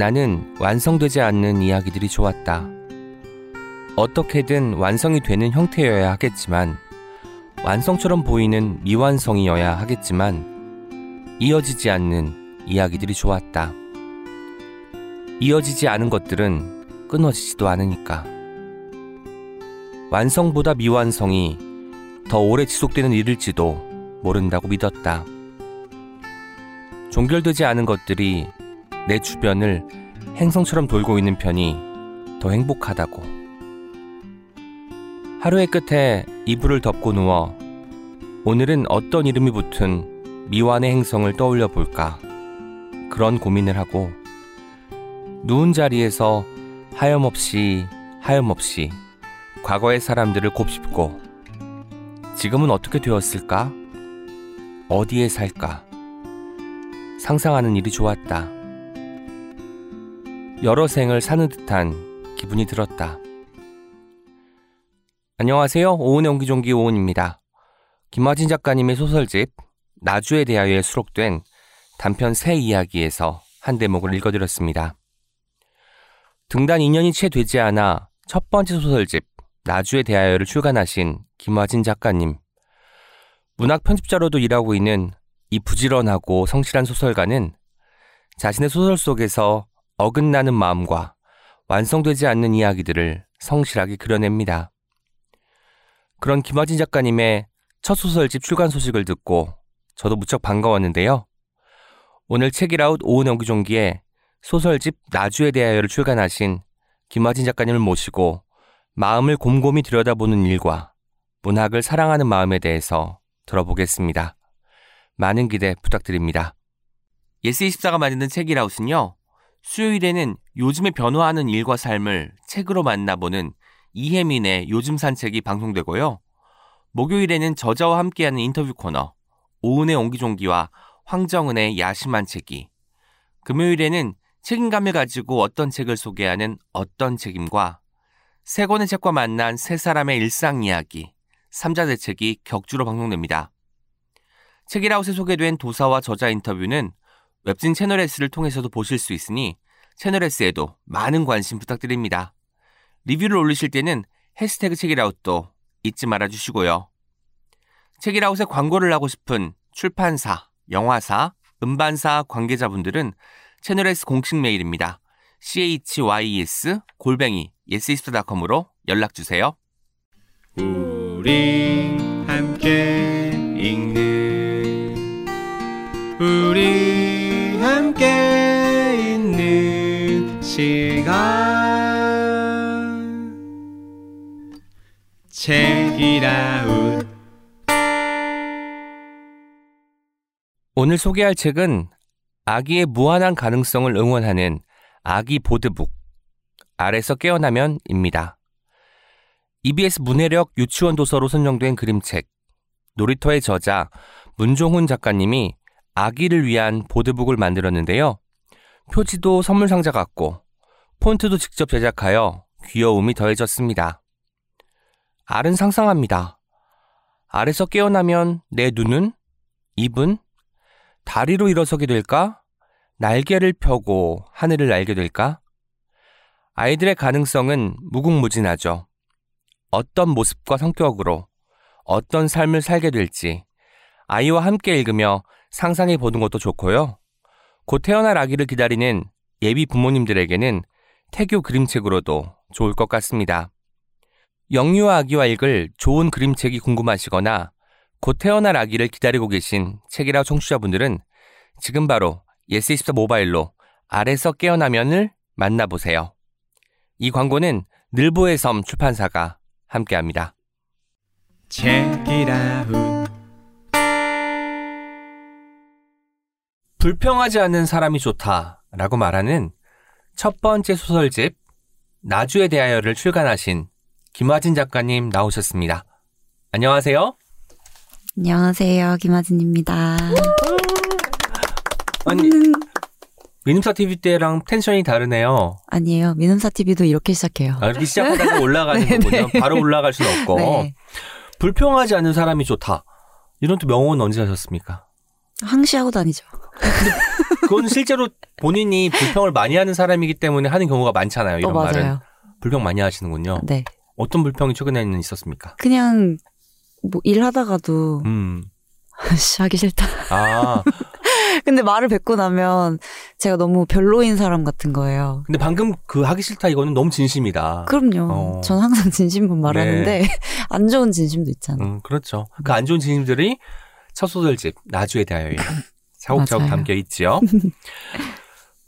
나는 완성되지 않는 이야기들이 좋았다. 어떻게든 완성이 되는 형태여야 하겠지만, 완성처럼 보이는 미완성이어야 하겠지만, 이어지지 않는 이야기들이 좋았다. 이어지지 않은 것들은 끊어지지도 않으니까. 완성보다 미완성이 더 오래 지속되는 일일지도 모른다고 믿었다. 종결되지 않은 것들이 내 주변을 행성처럼 돌고 있는 편이 더 행복하다고. 하루의 끝에 이불을 덮고 누워 오늘은 어떤 이름이 붙은 미완의 행성을 떠올려 볼까, 그런 고민을 하고 누운 자리에서 하염없이 과거의 사람들을 곱씹고 지금은 어떻게 되었을까? 어디에 살까? 상상하는 일이 좋았다. 여러 생을 사는 듯한 기분이 들었다. 안녕하세요. 오은의 옹기종기 오은입니다. 김화진 작가님의 소설집 나주에 대하여에 수록된 단편 새 이야기에서 한 대목을 읽어드렸습니다. 등단 2년이 채 되지 않아 첫 번째 소설집 나주에 대하여를 출간하신 김화진 작가님. 문학 편집자로도 일하고 있는 이 부지런하고 성실한 소설가는 자신의 소설 속에서 어긋나는 마음과 완성되지 않는 이야기들을 성실하게 그려냅니다. 그런 김화진 작가님의 첫 소설집 출간 소식을 듣고 저도 무척 반가웠는데요. 오늘 책일아웃 오은 옹기종기에 소설집 나주에 대하여를 출간하신 김화진 작가님을 모시고 마음을 곰곰이 들여다보는 일과 문학을 사랑하는 마음에 대해서 들어보겠습니다. 많은 기대 부탁드립니다. 예스24가 만드는 책일아웃은요, 수요일에는 요즘에 변화하는 일과 삶을 책으로 만나보는 이혜민의 요즘 산책이 방송되고요. 목요일에는 저자와 함께하는 인터뷰 코너 오은의 옹기종기와 황정은의 야심한 책이, 금요일에는 책임감을 가지고 어떤 책을 소개하는 어떤 책임과 세 권의 책과 만난 세 사람의 일상 이야기 3자대책이 격주로 방송됩니다. 책일아웃에 소개된 도사와 저자 인터뷰는 웹진 채널S를 통해서도 보실 수 있으니 채널S에도 많은 관심 부탁드립니다. 리뷰를 올리실 때는 해시태그 책일아웃도 잊지 말아주시고요. 책일아웃에 광고를 하고 싶은 출판사, 영화사, 음반사 관계자분들은 채널S 공식 메일입니다. chys@yes24.com으로 연락주세요. 우리 함께 읽는, 우리 함께 있는 시간, 책이라운. 오늘 소개할 책은 아기의 무한한 가능성을 응원하는 아기 보드북, 알에서 깨어나면입니다. EBS 문해력 유치원 도서로 선정된 그림책, 놀이터의 저자 문종훈 작가님이 아기를 위한 보드북을 만들었는데요. 표지도 선물상자 같고 폰트도 직접 제작하여 귀여움이 더해졌습니다. 알은 상상합니다. 알에서 깨어나면 내 눈은, 입은, 다리로 일어서게 될까? 날개를 펴고 하늘을 날게 될까? 아이들의 가능성은 무궁무진하죠. 어떤 모습과 성격으로 어떤 삶을 살게 될지 아이와 함께 읽으며 상상해 보는 것도 좋고요. 곧 태어날 아기를 기다리는 예비 부모님들에게는 태교 그림책으로도 좋을 것 같습니다. 영유아 아기와 읽을 좋은 그림책이 궁금하시거나 곧 태어날 아기를 기다리고 계신 책이라 청취자분들은 지금 바로 예스24 모바일로 알에서 깨어나면을 만나보세요. 이 광고는 늘보의 섬 출판사가 함께합니다. 불평하지 않는 사람이 좋다라고 말하는 첫 번째 소설집 나주에 대하여를 출간하신 김화진 작가님 나오셨습니다. 안녕하세요. 안녕하세요. 김화진입니다. 아니, 민음사 TV 때랑 텐션이 다르네요. 아니에요. 민음사 TV도 이렇게 시작해요. 아, 이렇게 시작하다가 올라가는 거군요. 바로 올라갈 수는 없고. 네. 불평하지 않는 사람이 좋다. 이런 또 명언 언제 하셨습니까? 항시하고 다니죠. 그건 실제로 본인이 불평을 많이 하는 사람이기 때문에 하는 경우가 많잖아요. 이런 말은. 불평 많이 하시는군요. 네. 어떤 불평이 최근에는 있었습니까? 그냥 뭐 일하다가도 아씨 하기 싫다. 아. 근데 말을 뱉고 나면 제가 너무 별로인 사람 같은 거예요. 근데 방금 그 하기 싫다 이거는 너무 진심이다. 그럼요. 전 항상 진심만 말하는데 네. 안 좋은 진심도 있잖아요. 그렇죠. 그 안 좋은 진심들이 첫 소설집 나주에 대하여 차곡차곡 담겨 있지요.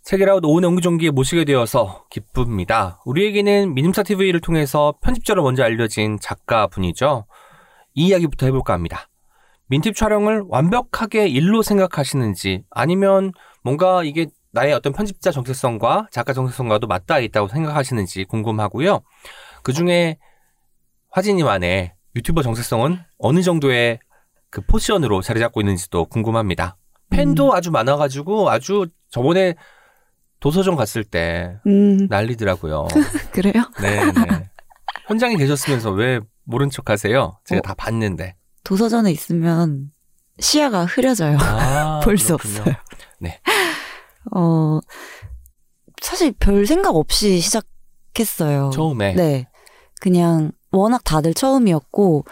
책일아웃 오은 옹기종기 모시게 되어서 기쁩니다. 우리에게는 민음사 TV를 통해서 편집자로 먼저 알려진 작가분이죠. 이 이야기부터 해볼까 합니다. 민팁 촬영을 완벽하게 일로 생각하시는지 아니면 뭔가 이게 나의 어떤 편집자 정체성과 작가 정체성과도 맞닿아 있다고 생각하시는지 궁금하고요. 그중에 화진님만의 유튜버 정체성은 어느 정도의 그 포지션으로 자리 잡고 있는지도 궁금합니다. 팬도 아주 많아가지고 아주 저번에 도서전 갔을 때 난리더라고요. 그래요? 네. 현장에 계셨으면서 왜 모른 척 하세요? 제가 다 봤는데. 도서전에 있으면 시야가 흐려져요. 아, 볼 수 없어요. 네. 사실 별 생각 없이 시작했어요. 처음에? 네. 그냥 워낙 다들 처음이었고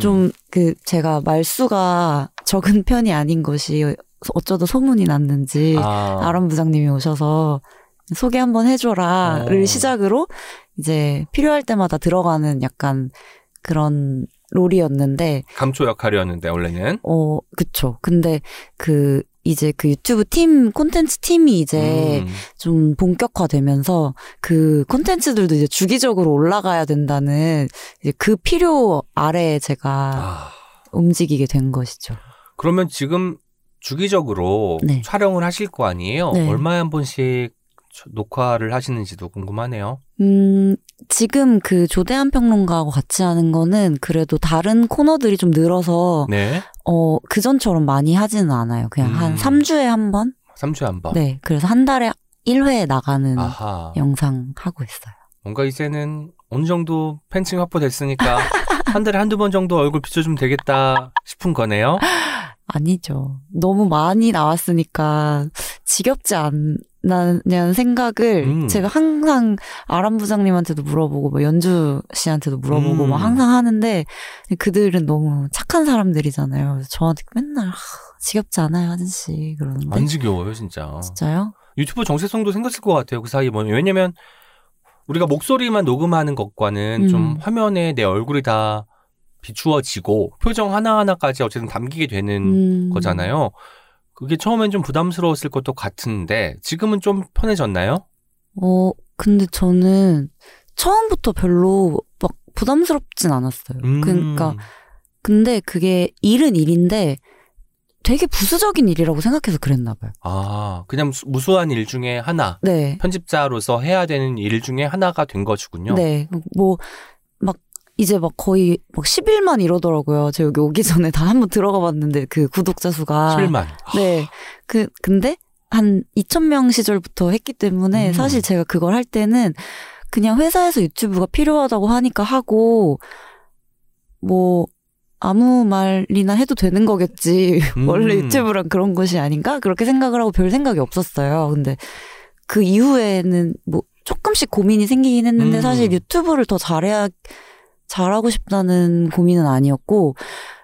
좀 그 제가 말수가 적은 편이 아닌 것이 어쩌다 소문이 났는지 아람 부장님이 오셔서 소개 한번 해줘라를 시작으로 이제 필요할 때마다 들어가는 약간 그런 롤이었는데 감초 역할이었는데 원래는 그쵸. 근데 그 이제 그 유튜브 팀 콘텐츠 팀이 이제 좀 본격화되면서 그 콘텐츠들도 이제 주기적으로 올라가야 된다는 이제 그 필요 아래에 제가 움직이게 된 것이죠. 그러면 지금 주기적으로 네. 촬영을 하실 거 아니에요? 네. 얼마에 한 번씩 녹화를 하시는지도 궁금하네요. 지금 그 조대한 평론가하고 같이 하는 거는 그래도 다른 코너들이 좀 늘어서 네. 그전처럼 많이 하지는 않아요. 그냥 한 3주에 한 번? 3주에 한 번? 네. 그래서 한 달에 1회 나가는 영상 하고 있어요. 뭔가 이제는 어느 정도 팬층 확보됐으니까 한 달에 한두 번 정도 얼굴 비춰주면 되겠다 싶은 거네요? 아니죠. 너무 많이 나왔으니까 지겹지 않냐는 생각을 제가 항상 아람 부장님한테도 물어보고 뭐 연주 씨한테도 물어보고 막 항상 하는데 그들은 너무 착한 사람들이잖아요. 그래서 저한테 맨날 지겹지 않아요, 하진 씨 그러는데. 안 지겨워요, 진짜. 진짜요? 유튜브 정체성도 생겼을 것 같아요, 그 사이에. 왜냐면 우리가 목소리만 녹음하는 것과는 좀 화면에 내 얼굴이 다 비추어지고 표정 하나하나까지 어쨌든 담기게 되는 거잖아요. 그게 처음엔 좀 부담스러웠을 것도 같은데 지금은 좀 편해졌나요? 근데 저는 처음부터 별로 막 부담스럽진 않았어요. 그러니까 근데 그게 일은 일인데 되게 부수적인 일이라고 생각해서 그랬나 봐요. 아, 그냥 무수한 일 중에 하나. 네. 편집자로서 해야 되는 일 중에 하나가 된 것이군요. 네. 뭐 이제 막 거의 막 10일만 이러더라고요. 제가 여기 오기 전에 다 한번 들어가 봤는데 그 구독자 수가 10만. 네. 근데 한 2,000명 시절부터 했기 때문에 사실 제가 그걸 할 때는 그냥 회사에서 유튜브가 필요하다고 하니까 하고 뭐 아무 말이나 해도 되는 거겠지. 원래 유튜브란 그런 것이 아닌가? 그렇게 생각을 하고 별 생각이 없었어요. 근데 그 이후에는 뭐 조금씩 고민이 생기긴 했는데 사실 유튜브를 더 잘하고 싶다는 고민은 아니었고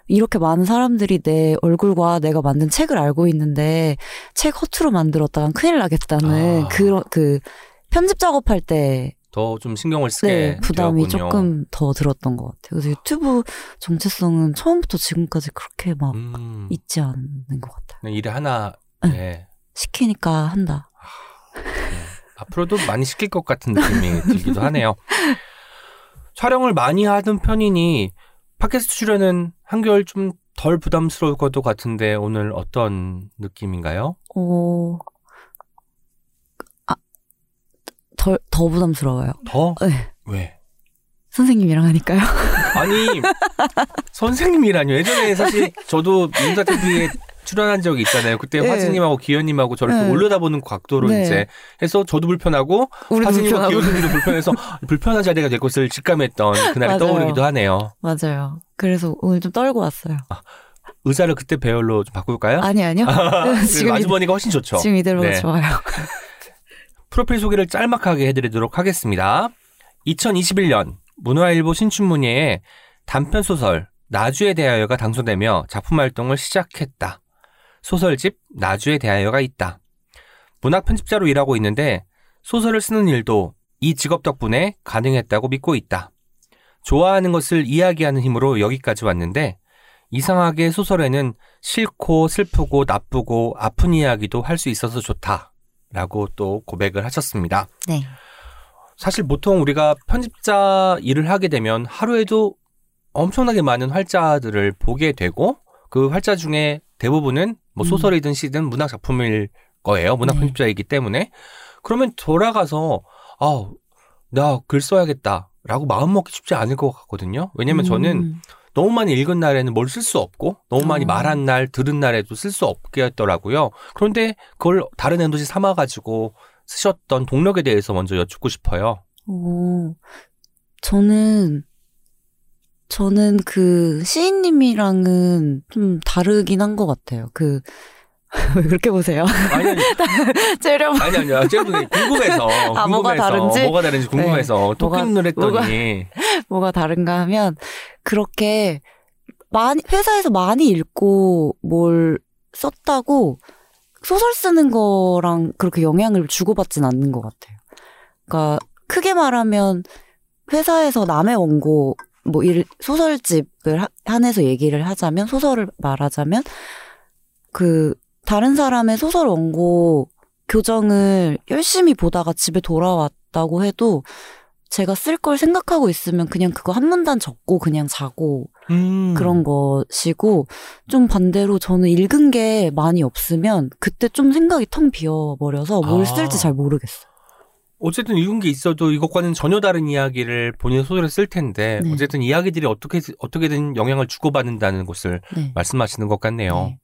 이렇게 많은 사람들이 내 얼굴과 내가 만든 책을 알고 있는데 책 허투루 만들었다간 큰일 나겠다는 그 편집 작업할 때 더 좀 신경을 쓰게 네, 부담이 되었군요. 조금 더 들었던 것 같아요. 그래서 유튜브 정체성은 처음부터 지금까지 그렇게 막 있지 않는 것 같아요. 일을 하나 네. 시키니까 한다. 네. 앞으로도 많이 시킬 것 같은 느낌이 들기도 하네요. 촬영을 많이 하던 편이니 팟캐스트 출연은 한결 좀 덜 부담스러울 것도 같은데 오늘 어떤 느낌인가요? 더 부담스러워요. 더? 네. 왜? 선생님이랑 하니까요. 아니, 선생님이라뇨. 예전에 사실 저도 민음사 TV에 출연한 적이 있잖아요. 그때 네. 화진님하고 기현님하고 저를 네. 올려다보는 각도로 네. 이제 해서 저도 불편하고 화진님과 기현님도 불편해서 불편한 자리가 될 것을 직감했던 그날이 맞아요. 떠오르기도 하네요. 맞아요. 그래서 오늘 좀 떨고 왔어요. 의사를 그때 배열로 좀 바꿀까요? 아니요. 지금 마주보니까 훨씬 좋죠. 지금 이대로 네. 좋아요. 프로필 소개를 짤막하게 해드리도록 하겠습니다. 2021년 문화일보 신춘문예에 단편소설 나주에 대하여가 당선되며 작품활동을 시작했다. 소설집 나주에 대하여가 있다. 문학편집자로 일하고 있는데 소설을 쓰는 일도 이 직업 덕분에 가능했다고 믿고 있다. 좋아하는 것을 이야기하는 힘으로 여기까지 왔는데 이상하게 소설에는 싫고 슬프고 나쁘고 아픈 이야기도 할 수 있어서 좋다. 라고 또 고백을 하셨습니다. 네. 사실 보통 우리가 편집자 일을 하게 되면 하루에도 엄청나게 많은 활자들을 보게 되고 그 활자 중에 대부분은 뭐 소설이든 시든 문학작품일 거예요. 문학 편집자이기 때문에. 그러면 돌아가서 아, 나 글 써야겠다라고 마음먹기 쉽지 않을 것 같거든요. 왜냐면 저는 너무 많이 읽은 날에는 뭘 쓸 수 없고 너무 많이 말한 날, 들은 날에도 쓸 수 없겠더라고요. 그런데 그걸 다른 에너지 삼아가지고 쓰셨던 동력에 대해서 먼저 여쭙고 싶어요. 오, 저는 그 시인님이랑은 좀 다르긴 한 것 같아요. 그 왜 그렇게 보세요? 아니. 아니. 궁금해서. 아, 뭐가 다른지 궁금해서. 토킹을 했더니. 뭐가 다른가 하면, 그렇게 많이, 회사에서 많이 읽고 뭘 썼다고 소설 쓰는 거랑 그렇게 영향을 주고받진 않는 것 같아요. 그러니까, 크게 말하면, 회사에서 남의 원고, 뭐, 소설집을 한해서 얘기를 하자면, 소설을 말하자면, 다른 사람의 소설 원고 교정을 열심히 보다가 집에 돌아왔다고 해도 제가 쓸 걸 생각하고 있으면 그냥 그거 한 문단 적고 그냥 자고 그런 것이고, 좀 반대로 저는 읽은 게 많이 없으면 그때 좀 생각이 텅 비어버려서 뭘 쓸지 잘 모르겠어요. 어쨌든 읽은 게 있어도 이것과는 전혀 다른 이야기를 본인 소설에 쓸 텐데 네. 어쨌든 이야기들이 어떻게든 영향을 주고받는다는 것을 네. 말씀하시는 것 같네요. 네.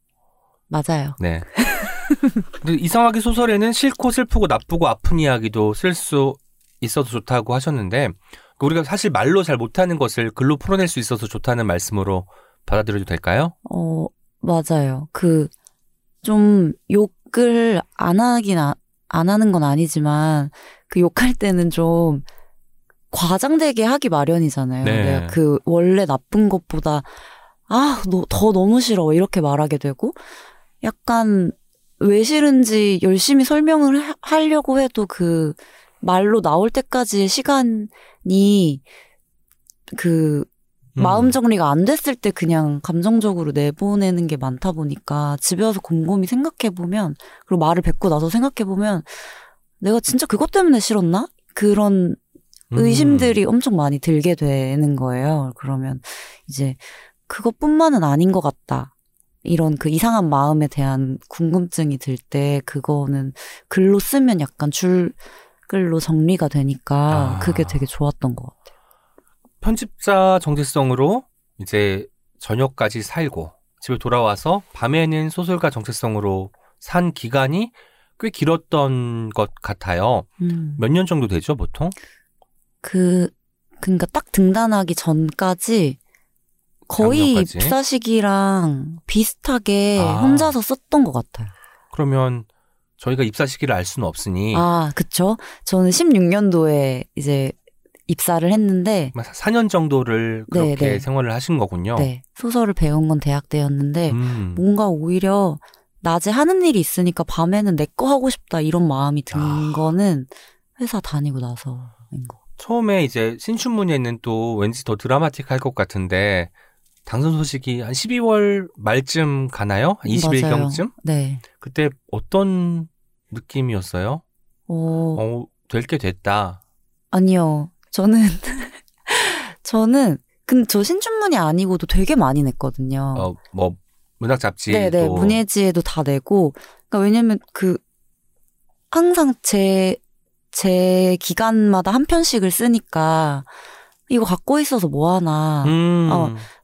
맞아요. 네. 근데 이상하게 소설에는 싫고 슬프고 나쁘고 아픈 이야기도 쓸 수 있어서 좋다고 하셨는데, 우리가 사실 말로 잘 못하는 것을 글로 풀어낼 수 있어서 좋다는 말씀으로 받아들여도 될까요? 맞아요. 좀 욕을 안 하는 건 아니지만, 욕할 때는 좀 과장되게 하기 마련이잖아요. 네. 내가 원래 나쁜 것보다 아, 더 너무 싫어. 이렇게 말하게 되고, 약간, 왜 싫은지 열심히 설명을 하려고 해도 말로 나올 때까지의 시간이, 마음 정리가 안 됐을 때 그냥 감정적으로 내보내는 게 많다 보니까, 집에 와서 곰곰이 생각해보면, 그리고 말을 뱉고 나서 생각해보면, 내가 진짜 그것 때문에 싫었나? 그런 의심들이 엄청 많이 들게 되는 거예요. 그러면, 이제, 그것뿐만은 아닌 것 같다. 이런 이상한 마음에 대한 궁금증이 들 때 그거는 글로 쓰면 약간 줄글로 정리가 되니까 그게 되게 좋았던 것 같아요. 편집자 정체성으로 이제 저녁까지 살고 집에 돌아와서 밤에는 소설가 정체성으로 산 기간이 꽤 길었던 것 같아요. 몇 년 정도 되죠, 보통? 그러니까 딱 등단하기 전까지 거의 작년까지? 입사 시기랑 비슷하게 혼자서 썼던 것 같아요. 그러면 저희가 입사 시기를 알 수는 없으니. 아, 그쵸. 저는 16년도에 이제 입사를 했는데. 4년 정도를 그렇게 네네. 생활을 하신 거군요. 네. 소설을 배운 건 대학 때였는데 뭔가 오히려 낮에 하는 일이 있으니까 밤에는 내 거 하고 싶다 이런 마음이 든 거는 회사 다니고 나서인 거. 처음에 이제 신춘문예는 또 왠지 더 드라마틱할 것 같은데 당선 소식이 한 12월 말쯤 가나요? 20일경쯤? 네. 그때 어떤 느낌이었어요? 될 게 됐다. 아니요. 근데 저 신춘문예 아니고도 되게 많이 냈거든요. 문학 잡지도. 네네, 문예지에도 다 내고. 그러니까 왜냐면 항상 제 기간마다 한 편씩을 쓰니까 이거 갖고 있어서 뭐하나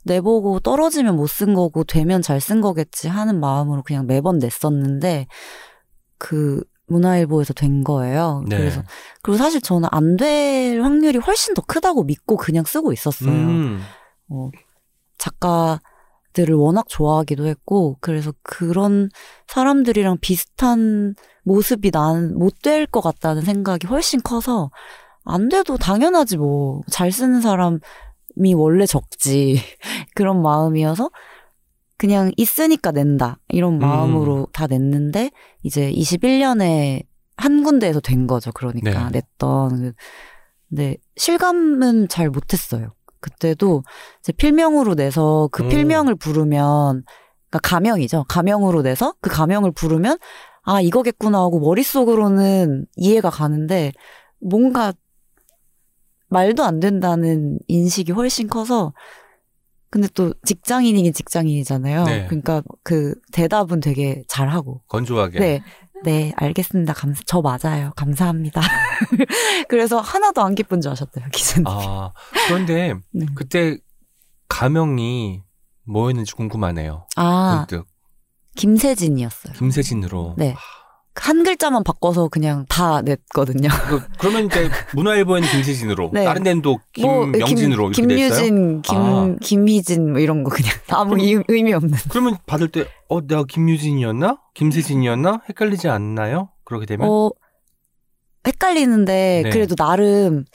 내보고 떨어지면 못 쓴 거고 되면 잘 쓴 거겠지 하는 마음으로 그냥 매번 냈었는데 문화일보에서 된 거예요. 네. 그리고 사실 저는 안 될 확률이 훨씬 더 크다고 믿고 그냥 쓰고 있었어요. 작가 들을 워낙 좋아하기도 했고, 그래서 그런 사람들이랑 비슷한 모습이 난 못 될 것 같다는 생각이 훨씬 커서, 안 돼도 당연하지 뭐, 잘 쓰는 사람이 원래 적지 그런 마음이어서 그냥 있으니까 낸다 이런 마음으로 다 냈는데, 이제 21년에 한 군데에서 된 거죠. 그러니까 네. 냈던. 근데 실감은 잘 못했어요. 그때도 제 필명으로 내서 그 필명을 부르면, 그러니까 가명이죠. 가명으로 내서 그 가명을 부르면 아 이거겠구나 하고 머릿속으로는 이해가 가는데, 뭔가 말도 안 된다는 인식이 훨씬 커서. 근데 또 직장인이긴 직장인이잖아요. 네. 그러니까 그 대답은 되게 잘하고 건조하게. 네. 네, 알겠습니다. 저 맞아요. 감사합니다. 그래서 하나도 안 기쁜 줄 아셨대요, 기자님. 아, 그런데 네. 그때 가명이 뭐였는지 궁금하네요. 아, 문득. 김세진이었어요. 김세진으로. 네. 한 글자만 바꿔서 그냥 다 냈거든요. 그러면 이제 문화일보에는 김세진으로, 네. 다른 데는 또 김명진으로 이렇게 됐어요? 김유진, 김희진 뭐 이런 거 그냥 아무 의미 없는. 그러면 받을 때 내가 김유진이었나? 김세진이었나? 헷갈리지 않나요? 그렇게 되면? 헷갈리는데 네. 그래도 나름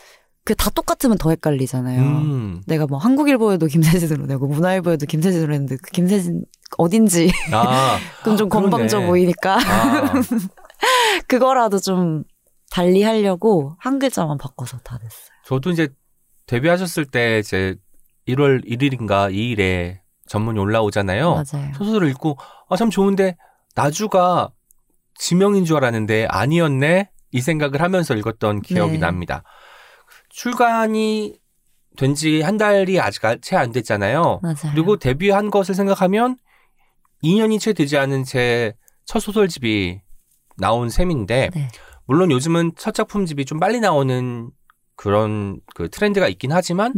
그 다 똑같으면 더 헷갈리잖아요. 내가 뭐 한국일보에도 김세진으로 내고 문화일보에도 김세진으로 했는데 그 김세진 어딘지. 아, 그럼 좀 건방져 보이니까. 아. 그거라도 좀 달리 하려고 한 글자만 바꿔서 다 냈어요. 저도 이제 데뷔하셨을 때 이제 1월 1일인가 2일에 전문이 올라오잖아요. 맞아요. 소설을 읽고 참 좋은데 나주가 지명인 줄 알았는데 아니었네 이 생각을 하면서 읽었던 기억이 네. 납니다. 출간이 된 지 한 달이 아직 채 안 됐잖아요. 맞아요. 그리고 데뷔한 것을 생각하면 2년이 채 되지 않은 제 첫 소설집이 나온 셈인데 네. 물론 요즘은 첫 작품집이 좀 빨리 나오는 그런 그 트렌드가 있긴 하지만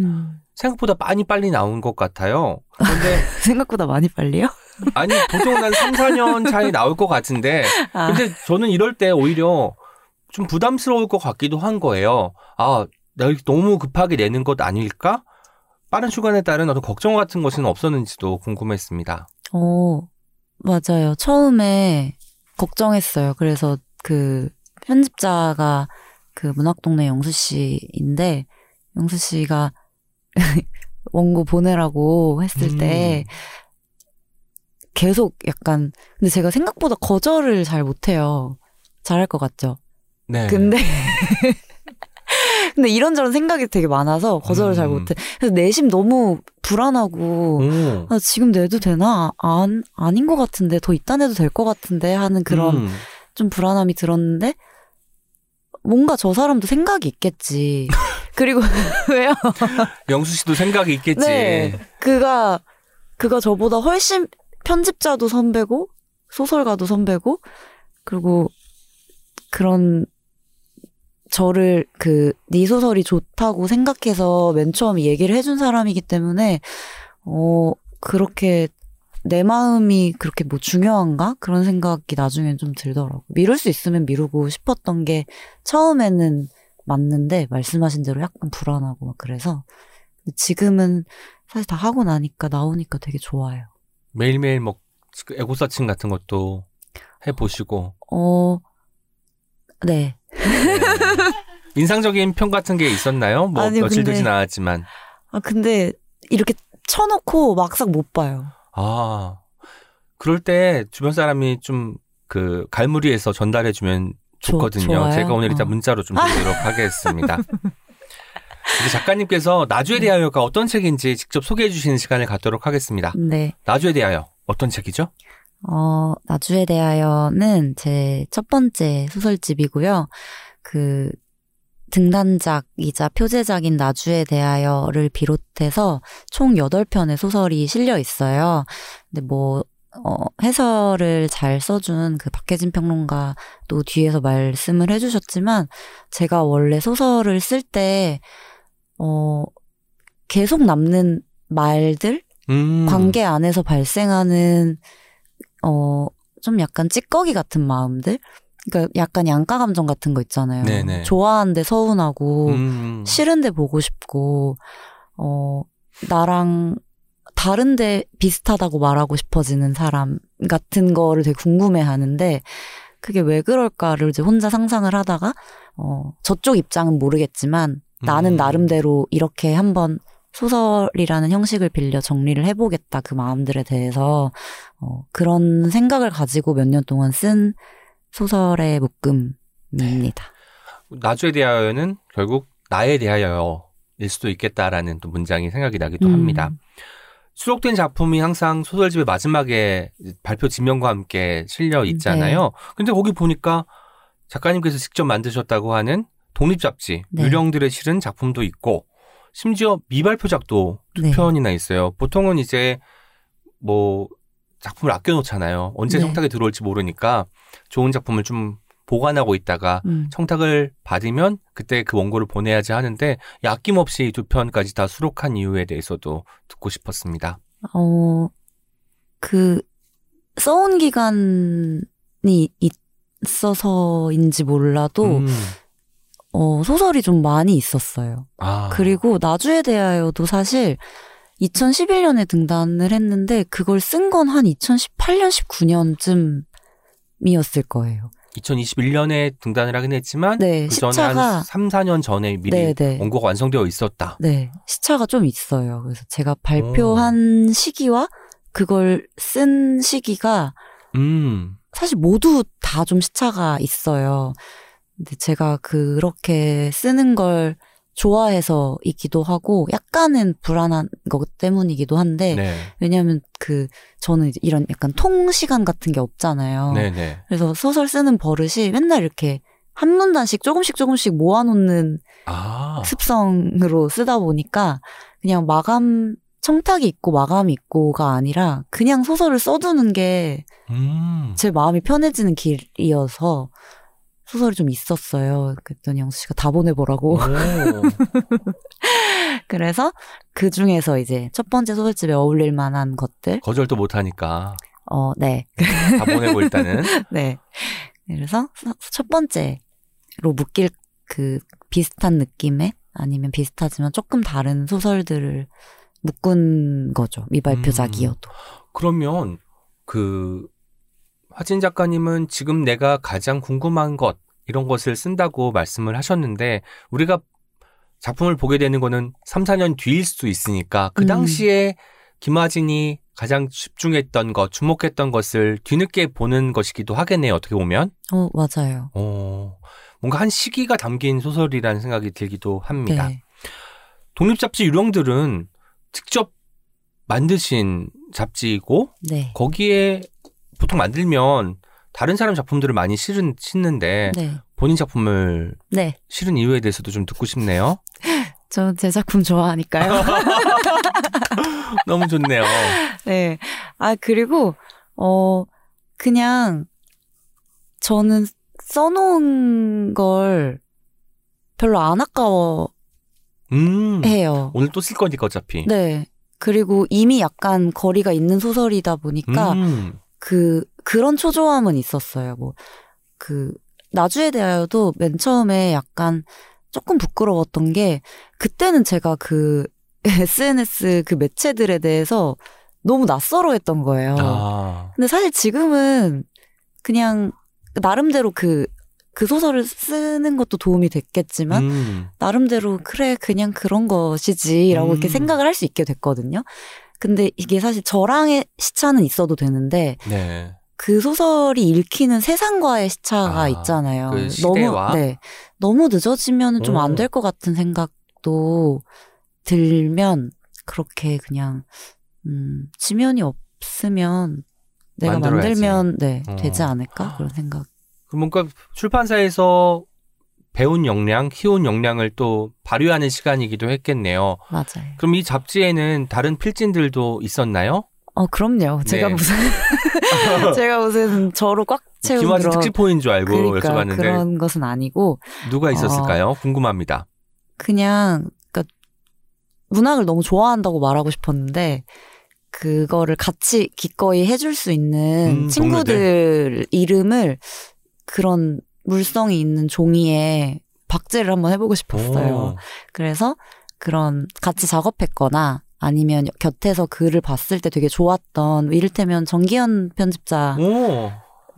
생각보다 많이 빨리 나온 것 같아요. 그런데 생각보다 많이 빨리요? 아니 보통은 한 3, 4년 차이 나올 것 같은데 근데 저는 이럴 때 오히려 좀 부담스러울 것 같기도 한 거예요. 아 내가 너무 급하게 내는 것 아닐까? 빠른 출간에 따른 어떤 걱정 같은 것은 없었는지도 궁금했습니다. 맞아요. 처음에 걱정했어요. 그래서 그 편집자가 그 문학동네 영수 씨인데, 영수 씨가 원고 보내라고 했을 때 계속 약간, 근데 제가 생각보다 거절을 잘 못해요. 잘할 것 같죠? 네. 근데 이런저런 생각이 되게 많아서 거절을 잘 못해. 그래서 내심 너무 불안하고 아, 지금 내도 되나? 아닌 것 같은데 더 이따 내도 될 것 같은데 하는 그런 좀 불안함이 들었는데, 뭔가 저 사람도 생각이 있겠지. 그리고 왜요? 영수 씨도 생각이 있겠지. 네, 그가 저보다 훨씬 편집자도 선배고 소설가도 선배고, 그리고 그런 저를 네 소설이 좋다고 생각해서 맨 처음 얘기를 해준 사람이기 때문에 그렇게 내 마음이 그렇게 뭐 중요한가? 그런 생각이 나중엔 좀 들더라고요. 미룰 수 있으면 미루고 싶었던 게 처음에는 맞는데 말씀하신 대로 약간 불안하고 막 그래서, 지금은 사실 다 하고 나니까 나오니까 되게 좋아요. 매일매일 뭐 에고서칭 같은 것도 해보시고 네. 인상적인 평 같은 게 있었나요? 뭐 아니, 며칠 되진 않았지만. 아 근데 이렇게 쳐놓고 막상 못 봐요. 아 그럴 때 주변 사람이 좀 갈무리해서 전달해주면 좋거든요. 좋아요? 제가 오늘 일단 문자로 좀 드리도록 하겠습니다. 우리 작가님께서 나주에 대하여가 어떤 책인지 직접 소개해 주시는 시간을 갖도록 하겠습니다. 네. 나주에 대하여 어떤 책이죠? 나주에 대하여는 제 첫 번째 소설집이고요. 등단작이자 표제작인 나주에 대하여를 비롯해서 총 8편의 소설이 실려 있어요. 근데 해설을 잘 써준 박해진 평론가도 뒤에서 말씀을 해주셨지만, 제가 원래 소설을 쓸 때, 계속 남는 말들? 관계 안에서 발생하는 좀 약간 찌꺼기 같은 마음들? 그러니까 약간 양가 감정 같은 거 있잖아요. 네네. 좋아하는데 서운하고 싫은데 보고 싶고 나랑 다른데 비슷하다고 말하고 싶어지는 사람 같은 거를 되게 궁금해하는데 그게 왜 그럴까를 이제 혼자 상상을 하다가 저쪽 입장은 모르겠지만 나는 나름대로 이렇게 한번 소설이라는 형식을 빌려 정리를 해보겠다 그 마음들에 대해서 그런 생각을 가지고 몇 년 동안 쓴 소설의 묶음입니다. 네. 나주에 대하여는 결국 나에 대하여일 수도 있겠다라는 또 문장이 생각이 나기도 합니다. 수록된 작품이 항상 소설집의 마지막에 발표 지명과 함께 실려 있잖아요. 네. 근데 거기 보니까 작가님께서 직접 만드셨다고 하는 독립잡지, 네. 유령들의 실은 작품도 있고 심지어 미발표작도 두 네. 편이나 있어요. 보통은 이제 뭐 작품을 아껴놓잖아요. 언제 네. 청탁이 들어올지 모르니까 좋은 작품을 좀 보관하고 있다가 청탁을 받으면 그때 그 원고를 보내야지 하는데 아낌없이 두 편까지 다 수록한 이유에 대해서도 듣고 싶었습니다. 그 써온 기간이 있어서인지 몰라도 소설이 좀 많이 있었어요. 아. 그리고 나주에 대하여도 사실 2011년에 등단을 했는데 그걸 쓴 건 한 2018년, 19년쯤이었을 거예요. 2021년에 등단을 하긴 했지만 네, 그 전에 한 3, 4년 전에 미리 네네. 원고가 완성되어 있었다. 네. 시차가 좀 있어요. 그래서 제가 발표한 시기와 그걸 쓴 시기가 사실 모두 다 좀 시차가 있어요. 근데 제가 그렇게 쓰는 걸 좋아해서 이기도 하고 약간은 불안한 것 때문이기도 한데 네. 왜냐하면 저는 이런 약간 통시간 같은 게 없잖아요. 네네. 그래서 소설 쓰는 버릇이 맨날 이렇게 한 문단씩 조금씩 모아놓는 습성으로 쓰다 보니까 그냥 청탁이 있고 마감이 있고가 아니라 그냥 소설을 써두는 게 제 마음이 편해지는 길이어서 소설이 좀 있었어요. 그랬더니 영수 씨가 다 보내보라고. 그래서 그 중에서 이제 첫 번째 소설집에 어울릴 만한 것들. 거절도 못하니까. 네. 다 보내고 일단은. 네. 그래서 첫 번째로 묶일 그 비슷한 느낌의 아니면 비슷하지만 조금 다른 소설들을 묶은 거죠. 미발표작이어도. 그러면 화진 작가님은 지금 내가 가장 궁금한 것 이런 것을 쓴다고 말씀을 하셨는데 우리가 작품을 보게 되는 거는 3, 4년 뒤일 수도 있으니까 그 당시에 김화진이 가장 집중했던 것, 주목했던 것을 뒤늦게 보는 것이기도 하겠네요. 어떻게 보면. 맞아요. 뭔가 한 시기가 담긴 소설이라는 생각이 들기도 합니다. 네. 독립잡지 유령들은 직접 만드신 잡지이고 네. 거기에 보통 만들면 다른 사람 작품들을 많이 싣는데 네. 본인 작품을 네. 싣은 이유에 대해서도 좀 듣고 싶네요. 저는 제 작품 좋아하니까요. 너무 좋네요. 네. 그리고 그냥 저는 써놓은 걸 별로 안 아까워 해요. 오늘 또 쓸 거니까 어차피. 네. 그리고 이미 약간 거리가 있는 소설이다 보니까 그런 초조함은 있었어요. 나주에 대하여도 맨 처음에 약간 조금 부끄러웠던 게, 그때는 제가 SNS 매체들에 대해서 너무 낯설어 했던 거예요. 근데 사실 지금은 그냥 나름대로 그 소설을 쓰는 것도 도움이 됐겠지만 나름대로 그래 그냥 그런 것이지라고 이렇게 생각을 할 수 있게 됐거든요. 근데 이게 사실 저랑의 시차는 있어도 되는데 네. 그 소설이 읽히는 세상과의 시차가 있잖아요. 그 시대와? 너무 늦어지면 좀 안 될 것 같은 생각도 들면 그렇게 그냥 지면이 없으면 내가 만들면 되지 않을까 그런 생각. 뭔가 출판사에서 배운 역량, 키운 역량을 또 발휘하는 시간이기도 했겠네요. 맞아요. 그럼 이 잡지에는 다른 필진들도 있었나요? 그럼요. 제가 네. 무슨 저로 꽉 채운 김화진 특집호인 줄 알고 여쭤봤는데 그런 것은 아니고 누가 있었을까요? 궁금합니다. 그러니까 문학을 너무 좋아한다고 말하고 싶었는데 그거를 같이 기꺼이 해줄 수 있는 친구들 이름을 그런 물성이 있는 종이에 박제를 한번 해보고 싶었어요. 그래서 그런 같이 작업했거나 아니면 곁에서 글을 봤을 때 되게 좋았던, 이를테면 정기현 편집자 오.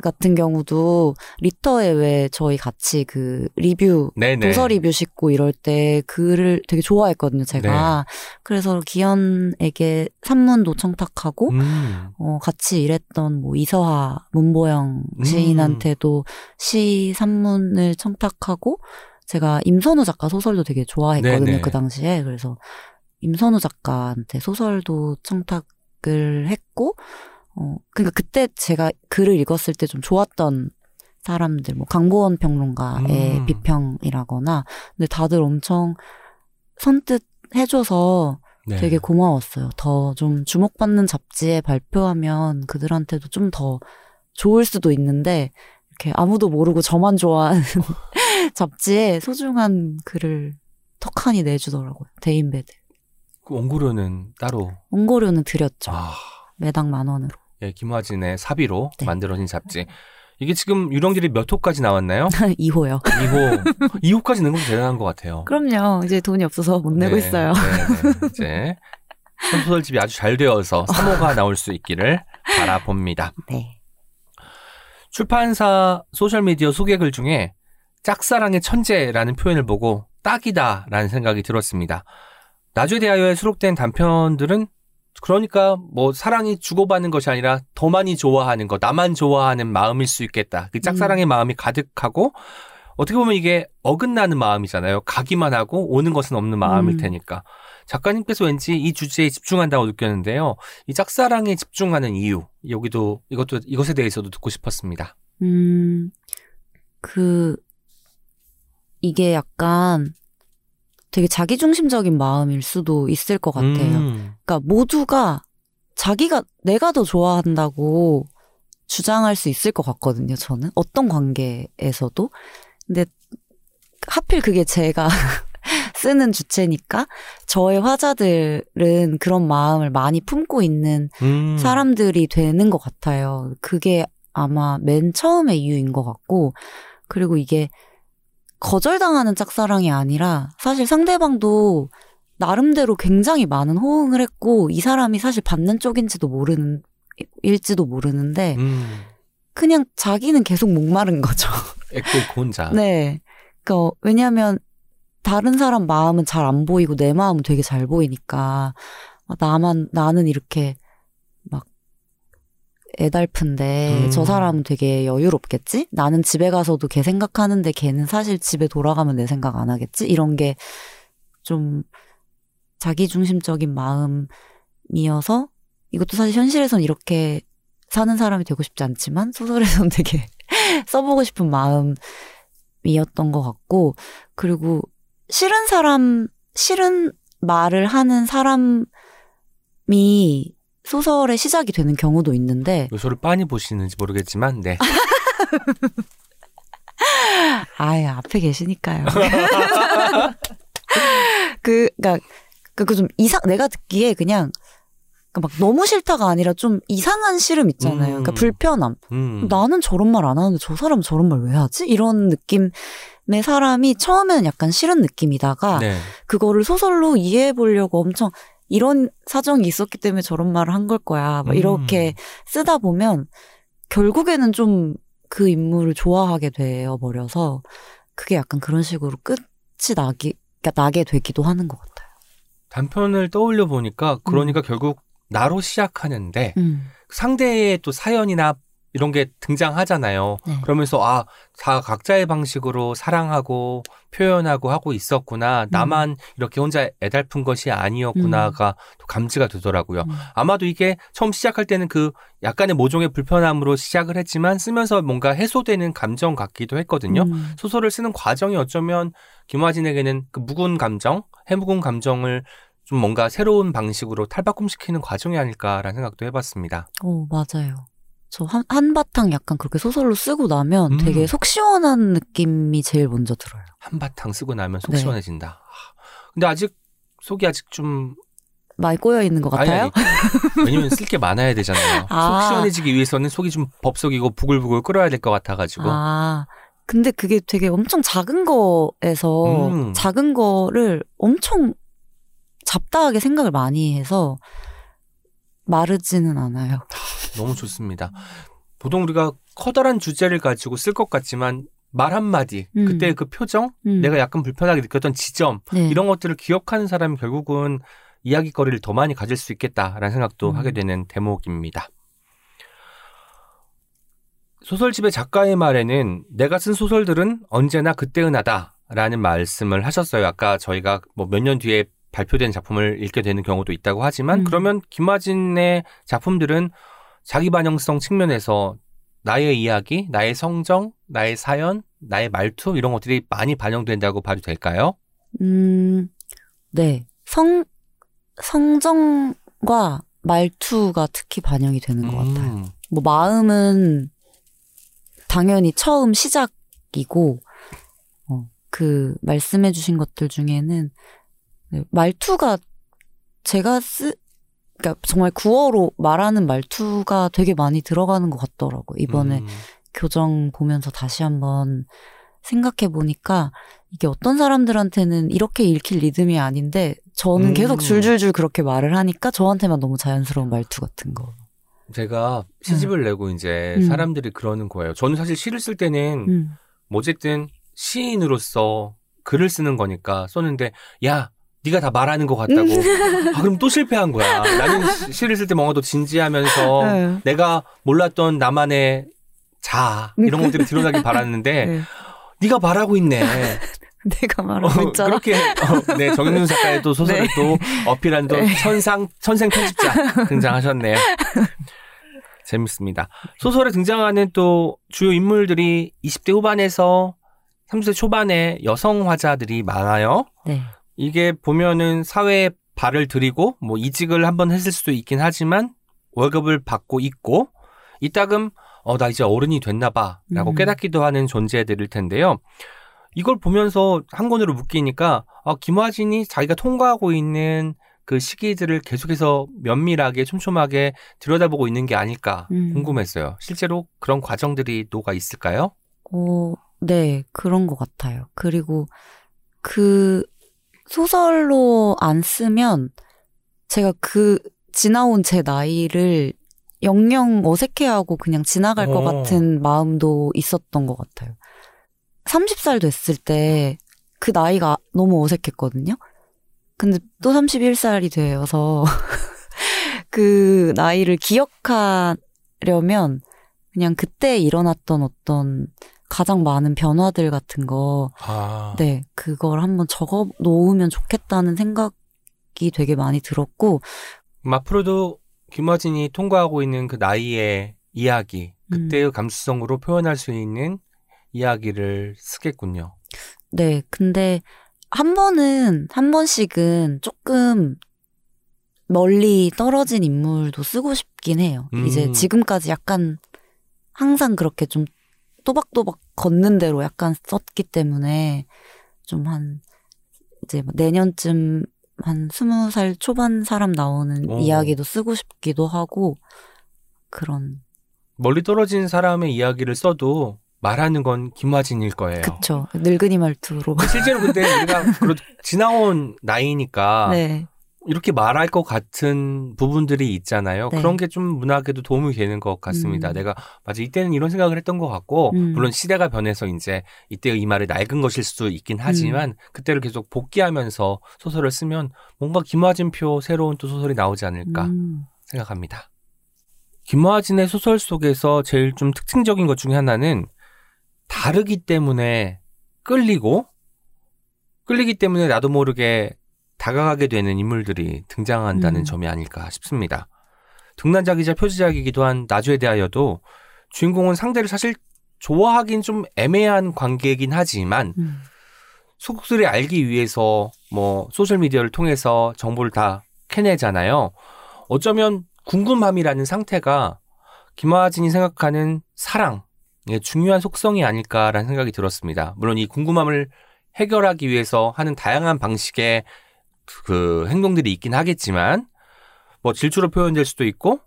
같은 경우도 리터에 왜 저희 같이 그 리뷰, 네네. 도서 리뷰 싣고 이럴 때 글을 되게 좋아했거든요, 제가. 네. 그래서 기현에게 산문도 청탁하고 같이 일했던 뭐 이서하, 문보영 시인한테도 시 산문을 청탁하고, 제가 임선우 작가 소설도 되게 좋아했거든요, 네네. 그 당시에. 그래서 임선우 작가한테 소설도 청탁을 했고, 그러니까 그때 제가 글을 읽었을 때 좀 좋았던 사람들, 뭐 강보원 평론가의 비평이라거나, 근데 다들 엄청 선뜻 해줘서 네. 되게 고마웠어요. 더 좀 주목받는 잡지에 발표하면 그들한테도 좀 더 좋을 수도 있는데, 이렇게 아무도 모르고 저만 좋아하는 잡지에 소중한 글을 턱하니 내주더라고요. 대인배들. 그 원고료는 따로? 원고료는 드렸죠. 아. 매당 10,000원으로. 예, 김화진의 사비로 네. 만들어진 잡지. 이게 지금 유령들이 몇 호까지 나왔나요? 2호요. 2호. 2호까지 낸 건 대단한 것 같아요. 그럼요. 이제 돈이 없어서 못 네, 내고 있어요. 네, 이제 소설집이 아주 잘 되어서 3호가 나올 수 있기를 바라봅니다. 네. 출판사 소셜미디어 소개글 중에 짝사랑의 천재라는 표현을 보고 딱이다라는 생각이 들었습니다. 나주에 대하여에 수록된 단편들은 그러니까 뭐 사랑이 주고받는 것이 아니라 더 많이 좋아하는 것, 나만 좋아하는 마음일 수 있겠다. 그 짝사랑의 마음이 가득하고, 어떻게 보면 이게 어긋나는 마음이잖아요. 가기만 하고 오는 것은 없는 마음일 테니까. 작가님께서 왠지 이 주제에 집중한다고 느꼈는데요. 이 짝사랑에 집중하는 이유, 여기도 이것도 이것에 대해서도 듣고 싶었습니다. 이게 약간 되게 자기중심적인 마음일 수도 있을 것 같아요. 그러니까 모두가 내가 더 좋아한다고 주장할 수 있을 것 같거든요, 저는. 어떤 관계에서도. 근데 하필 그게 제가 쓰는 주체니까, 저의 화자들은 그런 마음을 많이 품고 있는 사람들이 되는 것 같아요. 그게 아마 맨 처음의 이유인 것 같고, 그리고 이게 거절당하는 짝사랑이 아니라 사실 상대방도 나름대로 굉장히 많은 호응을 했고, 이 사람이 사실 받는 쪽인지도 모르는데 그냥 자기는 계속 목마른 거죠. 혼자. 네. 그러니까 왜냐하면 다른 사람 마음은 잘 안 보이고 내 마음은 되게 잘 보이니까, 나는 이렇게 막 애달픈데 저 사람은 되게 여유롭겠지? 나는 집에 가서도 걔 생각하는데 걔는 사실 집에 돌아가면 내 생각 안 하겠지? 이런 게 좀 자기중심적인 마음이어서, 이것도 사실 현실에선 이렇게 사는 사람이 되고 싶지 않지만 소설에선 되게 써보고 싶은 마음이었던 것 같고, 그리고 싫은 말을 하는 사람이 소설의 시작이 되는 경우도 있는데. 요소를 빤히 보시는지 모르겠지만, 네. 아예 앞에 계시니까요. 내가 듣기에 그냥, 그러니까 막 너무 싫다가 아니라 좀 이상한 싫음 있잖아요. 그러니까 불편함. 나는 저런 말 안 하는데 저 사람 저런 말 왜 하지? 이런 느낌의 사람이 처음에는 약간 싫은 느낌이다가, 네. 그거를 소설로 이해해 보려고 엄청, 이런 사정이 있었기 때문에 저런 말을 한 걸 거야. 막 이렇게 쓰다 보면 결국에는 좀 그 인물을 좋아하게 되어버려서, 그게 약간 그런 식으로 끝이 나게 되기도 하는 것 같아요. 단편을 떠올려 보니까 그러니까 결국 나로 시작하는데 상대의 또 사연이나 이런 게 등장하잖아요. 네. 그러면서 다 각자의 방식으로 사랑하고 표현하고 하고 있었구나. 나만 이렇게 혼자 애달픈 것이 아니었구나가 또 감지가 되더라고요. 아마도 이게 처음 시작할 때는 그 약간의 모종의 불편함으로 시작을 했지만, 쓰면서 뭔가 해소되는 감정 같기도 했거든요. 소설을 쓰는 과정이 어쩌면 김화진에게는 그 묵은 감정, 해묵은 감정을 좀 뭔가 새로운 방식으로 탈바꿈시키는 과정이 아닐까라는 생각도 해봤습니다. 오, 맞아요. 저 한바탕 약간 그렇게 소설로 쓰고 나면 되게 속 시원한 느낌이 제일 먼저 들어요. 한바탕 쓰고 나면 속 네. 시원해진다. 근데 속이 아직 좀 많이 꼬여있는 것 같아요? 왜냐면 쓸 게 많아야 되잖아요. 속 시원해지기 위해서는 속이 좀 법석이고 부글부글 끓어야 될 것 같아가지고. 근데 그게 되게 엄청 작은 거에서 작은 거를 엄청 잡다하게 생각을 많이 해서 마르지는 않아요. 너무 좋습니다. 보통 우리가 커다란 주제를 가지고 쓸 것 같지만 말 한마디, 그때 그 표정, 내가 약간 불편하게 느꼈던 지점, 네. 이런 것들을 기억하는 사람이 결국은 이야기거리를 더 많이 가질 수 있겠다라는 생각도 하게 되는 대목입니다. 소설집의 작가의 말에는 내가 쓴 소설들은 언제나 그때은하다라는 말씀을 하셨어요. 아까 저희가 뭐 몇 년 뒤에 발표된 작품을 읽게 되는 경우도 있다고 하지만 그러면 김화진의 작품들은 자기 반영성 측면에서 나의 이야기, 나의 성정, 나의 사연, 나의 말투 이런 것들이 많이 반영된다고 봐도 될까요? 네. 성정과 말투가 특히 반영이 되는 것 같아요. 뭐 마음은 당연히 처음 시작이고 그 말씀해 주신 것들 중에는 말투가 그러니까 정말 구어로 말하는 말투가 되게 많이 들어가는 것 같더라고요. 이번에 교정 보면서 다시 한번 생각해 보니까 이게 어떤 사람들한테는 이렇게 읽힐 리듬이 아닌데 저는 계속 줄줄줄 그렇게 말을 하니까 저한테만 너무 자연스러운 말투 같은 거. 제가 시집을 내고 이제 사람들이 그러는 거예요. 저는 사실 시를 쓸 때는 어쨌든 시인으로서 글을 쓰는 거니까 썼는데 야! 네가 다 말하는 것 같다고. 아, 그럼 또 실패한 거야. 나는 시를 쓸 때 뭔가 더 진지하면서 내가 몰랐던 나만의 자아 이런 것들이 드러나길 바랐는데 네가 말하고 있네. 내가 말하고 있잖아. 그렇게 네, 정윤준 작가의 또 소설을 네. 또 어필한 또 천생 편집자 등장하셨네요. 재밌습니다. 소설에 등장하는 또 주요 인물들이 20대 후반에서 30대 초반의 여성 화자들이 많아요. 네. 이게 보면은 사회에 발을 들이고 뭐 이직을 한번 했을 수도 있긴 하지만 월급을 받고 있고 이따금 나 이제 어른이 됐나 봐 라고 깨닫기도 하는 존재들일 텐데요. 이걸 보면서 한 권으로 묶이니까 김화진이 자기가 통과하고 있는 그 시기들을 계속해서 면밀하게 촘촘하게 들여다보고 있는 게 아닐까 궁금했어요. 실제로 그런 과정들이 녹아 있을까요? 네. 그런 것 같아요. 그리고 그 소설로 안 쓰면 제가 그 지나온 제 나이를 영영 어색해하고 그냥 지나갈 것 같은 마음도 있었던 것 같아요. 30살 됐을 때 그 나이가 너무 어색했거든요. 근데 또 31살이 되어서 그 나이를 기억하려면 그냥 그때 일어났던 어떤 가장 많은 변화들 같은 거, 네, 그걸 한번 적어 놓으면 좋겠다는 생각이 되게 많이 들었고. 앞으로도 김화진이 통과하고 있는 그 나이의 이야기, 그때의 감수성으로 표현할 수 있는 이야기를 쓰겠군요. 네, 근데 한 번씩은 조금 멀리 떨어진 인물도 쓰고 싶긴 해요. 이제 지금까지 약간 항상 그렇게 좀 또박또박 걷는 대로 약간 썼기 때문에 좀 이제 내년쯤 한 20살 초반 사람 나오는 이야기도 쓰고 싶기도 하고 그런. 멀리 떨어진 사람의 이야기를 써도 말하는 건 김화진일 거예요. 그렇죠. 늙은이 말투로. 실제로 근데 우리가 지나온 나이니까 네. 이렇게 말할 것 같은 부분들이 있잖아요. 네. 그런 게 좀 문학에도 도움이 되는 것 같습니다. 내가 맞아 이때는 이런 생각을 했던 것 같고 물론 시대가 변해서 이제 이때 이 말이 낡은 것일 수도 있긴 하지만 그때를 계속 복귀하면서 소설을 쓰면 뭔가 김화진표 새로운 또 소설이 나오지 않을까 생각합니다. 김화진의 소설 속에서 제일 좀 특징적인 것 중에 하나는 다르기 때문에 끌리기 때문에 나도 모르게 다가가게 되는 인물들이 등장한다는 점이 아닐까 싶습니다. 등단작이자 표지작이기도 한 나주에 대하여도 주인공은 상대를 사실 좋아하긴 좀 애매한 관계이긴 하지만 속속들이 알기 위해서 뭐 소셜미디어를 통해서 정보를 다 캐내잖아요. 어쩌면 궁금함이라는 상태가 김화진이 생각하는 사랑의 중요한 속성이 아닐까라는 생각이 들었습니다. 물론 이 궁금함을 해결하기 위해서 하는 다양한 방식의 그 행동들이 있긴 하겠지만 뭐 질투로 표현될 수도 있고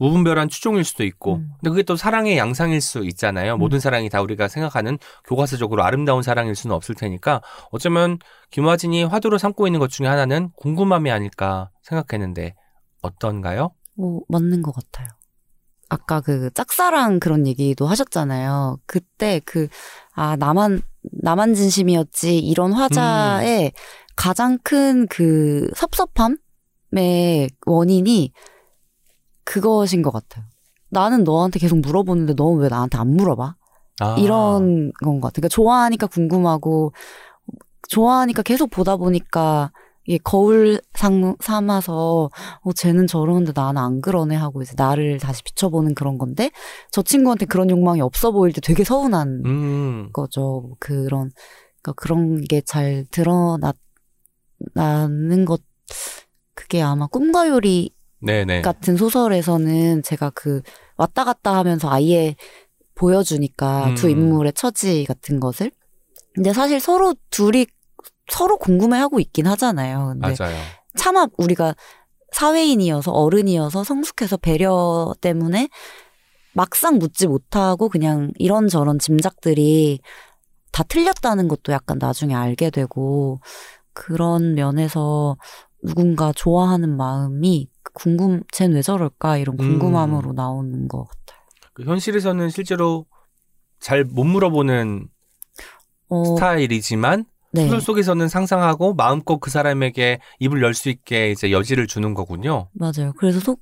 무분별한 추종일 수도 있고 근데 그게 또 사랑의 양상일 수 있잖아요. 모든 사랑이 다 우리가 생각하는 교과서적으로 아름다운 사랑일 수는 없을 테니까 어쩌면 김화진이 화두로 삼고 있는 것 중에 하나는 궁금함이 아닐까 생각했는데 어떤가요? 뭐 맞는 것 같아요. 아까 그 짝사랑 그런 얘기도 하셨잖아요. 그때 그 아 나만 진심이었지 이런 화자의 가장 큰 그 섭섭함의 원인이 그것인 것 같아요. 나는 너한테 계속 물어보는데 너는 왜 나한테 안 물어봐? 아. 이런 건 것 같아요. 그러니까 좋아하니까 궁금하고 좋아하니까 계속 보다 보니까 이게 거울 삼아서 쟤는 저러는데 나는 안 그러네 하고 이제 나를 다시 비춰보는 그런 건데 저 친구한테 그런 욕망이 없어 보일 때 되게 서운한 거죠. 그러니까 그런 게 잘 드러나는 것 그게 아마 꿈과 요리 네네. 같은 소설에서는 제가 그 왔다 갔다 하면서 아예 보여주니까 두 인물의 처지 같은 것을 근데 사실 서로 둘이 서로 궁금해하고 있긴 하잖아요. 근데 맞아요. 차마 우리가 사회인이어서 어른이어서 성숙해서 배려 때문에 막상 묻지 못하고 그냥 이런저런 짐작들이 다 틀렸다는 것도 약간 나중에 알게 되고 그런 면에서 누군가 좋아하는 마음이 쟤는 왜 저럴까 이런 궁금함으로 나오는 것 같아요. 그 현실에서는 실제로 잘 못 물어보는 스타일이지만 네. 소설 속에서는 상상하고 마음껏 그 사람에게 입을 열 수 있게 이제 여지를 주는 거군요. 맞아요. 그래서 속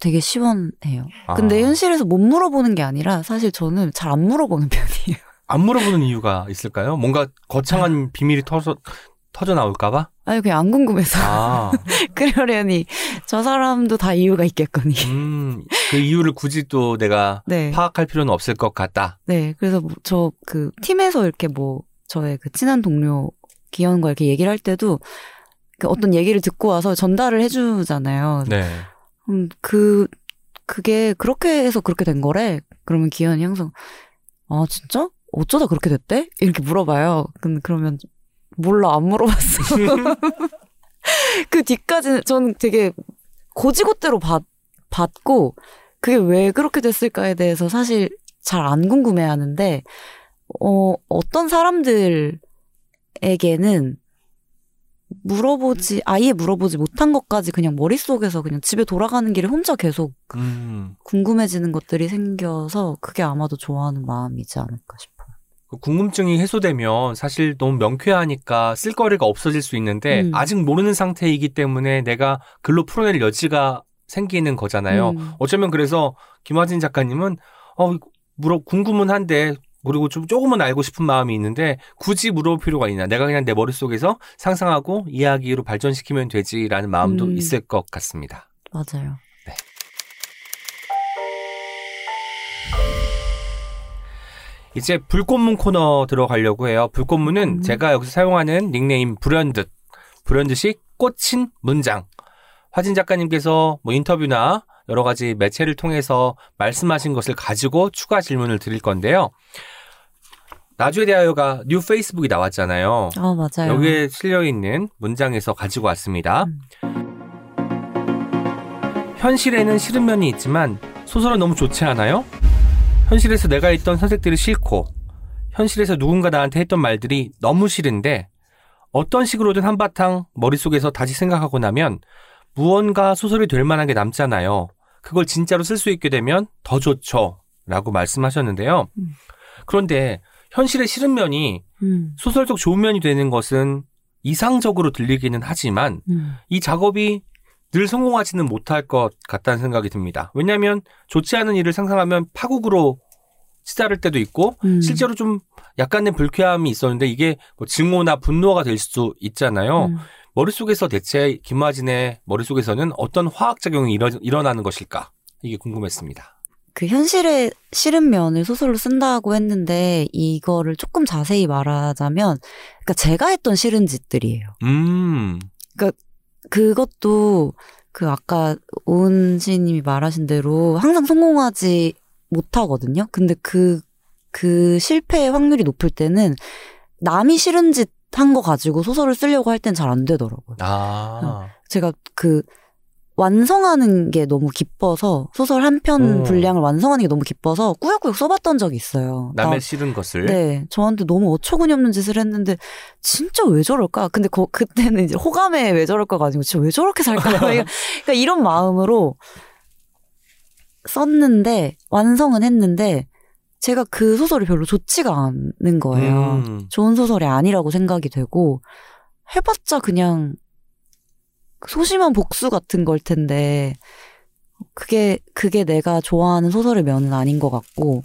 되게 시원해요. 아. 근데 현실에서 못 물어보는 게 아니라 사실 저는 잘 안 물어보는 편이에요. 안 물어보는 이유가 있을까요? 뭔가 거창한 비밀이 터져 나올까봐? 아니 그냥 안 궁금해서. 아. 그러려니 저 사람도 다 이유가 있겠거니. 그 이유를 굳이 또 내가 네. 파악할 필요는 없을 것 같다. 네. 그래서 저 그 팀에서 이렇게 뭐 저의 그 친한 동료 기현과 이렇게 얘기를 할 때도 그 어떤 얘기를 듣고 와서 전달을 해주잖아요. 네. 그게 그렇게 해서 그렇게 된 거래. 그러면 기현이 항상 아 진짜? 어쩌다 그렇게 됐대? 이렇게 물어봐요. 그러면 몰라 안 물어봤어. 그 뒤까지는 전 되게 고지고대로 받고 그게 왜 그렇게 됐을까에 대해서 사실 잘 안 궁금해하는데 어떤 사람들에게는 아예 물어보지 못한 것까지 그냥 머릿속에서 그냥 집에 돌아가는 길에 혼자 계속 궁금해지는 것들이 생겨서 그게 아마도 좋아하는 마음이지 않을까 싶어요. 그 궁금증이 해소되면 사실 너무 명쾌하니까 쓸거리가 없어질 수 있는데 아직 모르는 상태이기 때문에 내가 글로 풀어낼 여지가 생기는 거잖아요. 어쩌면 그래서 김화진 작가님은 궁금은 한데 그리고 조금은 알고 싶은 마음이 있는데 굳이 물어볼 필요가 있나. 내가 그냥 내 머릿속에서 상상하고 이야기로 발전시키면 되지라는 마음도 있을 것 같습니다. 맞아요. 네. 이제 불꽃문 코너 들어가려고 해요. 불꽃문은 제가 여기서 사용하는 닉네임 불현듯이 꽂힌 문장. 화진 작가님께서 뭐 인터뷰나 여러 가지 매체를 통해서 말씀하신 것을 가지고 추가 질문을 드릴 건데요. 나주에 대하여가 뉴 페이스북이 나왔잖아요. 맞아요. 여기에 실려있는 문장에서 가지고 왔습니다. 현실에는 싫은 면이 있지만 소설은 너무 좋지 않아요? 현실에서 내가 했던 선택들이 싫고 현실에서 누군가 나한테 했던 말들이 너무 싫은데 어떤 식으로든 한바탕 머릿속에서 다시 생각하고 나면 무언가 소설이 될 만한 게 남잖아요. 그걸 진짜로 쓸 수 있게 되면 더 좋죠. 라고 말씀하셨는데요. 그런데 현실의 싫은 면이 소설 속 좋은 면이 되는 것은 이상적으로 들리기는 하지만 이 작업이 늘 성공하지는 못할 것 같다는 생각이 듭니다. 왜냐하면 좋지 않은 일을 상상하면 파국으로 치달을 때도 있고 실제로 좀 약간의 불쾌함이 있었는데 이게 뭐 증오나 분노가 될 수도 있잖아요. 머릿속에서 대체 김화진의 머릿속에서는 어떤 화학작용이 일어나는 것일까? 이게 궁금했습니다. 그 현실의 싫은 면을 소설로 쓴다고 했는데 이거를 조금 자세히 말하자면 그러니까 제가 했던 싫은 짓들이에요. 그러니까 그것도 그 아까 오은 시인님이 말하신 대로 항상 성공하지 못하거든요. 근데 그 실패의 확률이 높을 때는 남이 싫은 짓 한 거 가지고 소설을 쓰려고 할 땐 잘 안 되더라고요. 제가 그 완성하는 게 너무 기뻐서 소설 한 편 분량을 완성하는 게 너무 기뻐서 꾸역꾸역 써봤던 적이 있어요. 남의 싫은 것을? 네. 저한테 너무 어처구니 없는 짓을 했는데 진짜 왜 저럴까? 근데 그때는 이제 호감에 왜 저럴까가 아니고 진짜 왜 저렇게 살까? 그러니까 이런 마음으로 썼는데 완성은 했는데 제가 그 소설이 별로 좋지가 않은 거예요. 좋은 소설이 아니라고 생각이 되고 해봤자 그냥 소심한 복수 같은 걸 텐데 그게 내가 좋아하는 소설의 면은 아닌 것 같고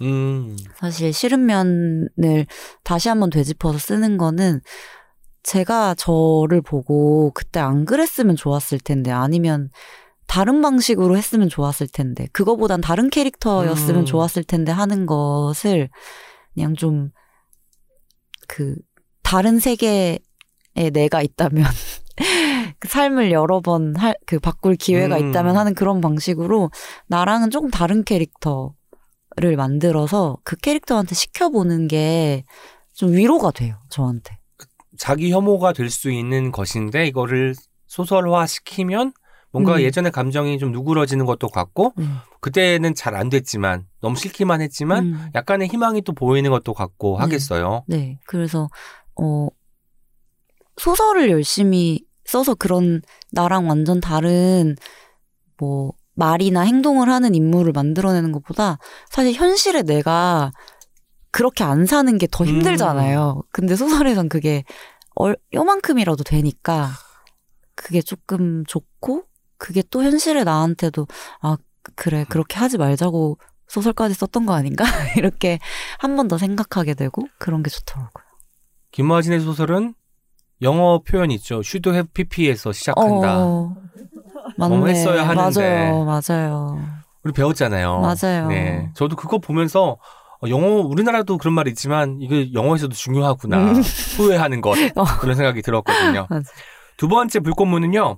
사실 싫은 면을 다시 한번 되짚어서 쓰는 거는 제가 저를 보고 그때 안 그랬으면 좋았을 텐데 아니면 다른 방식으로 했으면 좋았을 텐데 그거보단 다른 캐릭터였으면 좋았을 텐데 하는 것을 그냥 좀 그 다른 세계에 내가 있다면 그 삶을 여러 번 그 바꿀 기회가 있다면 하는 그런 방식으로 나랑은 조금 다른 캐릭터를 만들어서 그 캐릭터한테 시켜보는 게 좀 위로가 돼요. 저한테. 자기 혐오가 될 수 있는 것인데 이거를 소설화시키면 뭔가 예전에 감정이 좀 누그러지는 것도 같고 그때는 잘 안 됐지만 너무 싫기만 했지만 약간의 희망이 또 보이는 것도 같고 하겠어요. 네. 그래서 소설을 열심히 써서 그런 나랑 완전 다른 뭐 말이나 행동을 하는 인물을 만들어내는 것보다 사실 현실에 내가 그렇게 안 사는 게 더 힘들잖아요. 근데 소설에선 그게 요만큼이라도 되니까 그게 조금 좋고 그게 또 현실의 나한테도 아 그래 그렇게 하지 말자고 소설까지 썼던 거 아닌가 이렇게 한 번 더 생각하게 되고 그런 게 좋더라고요. 김화진의 소설은 영어 표현 있죠. Should have pp에서 시작한다. 맞네. 뭐 했어야 하는데. 맞아요. 우리 배웠잖아요. 맞아요. 네, 저도 그거 보면서 영어 우리나라도 그런 말이 있지만 이게 영어에서도 중요하구나. 후회하는 것 그런 생각이 들었거든요. 두 번째 불꽃문은요.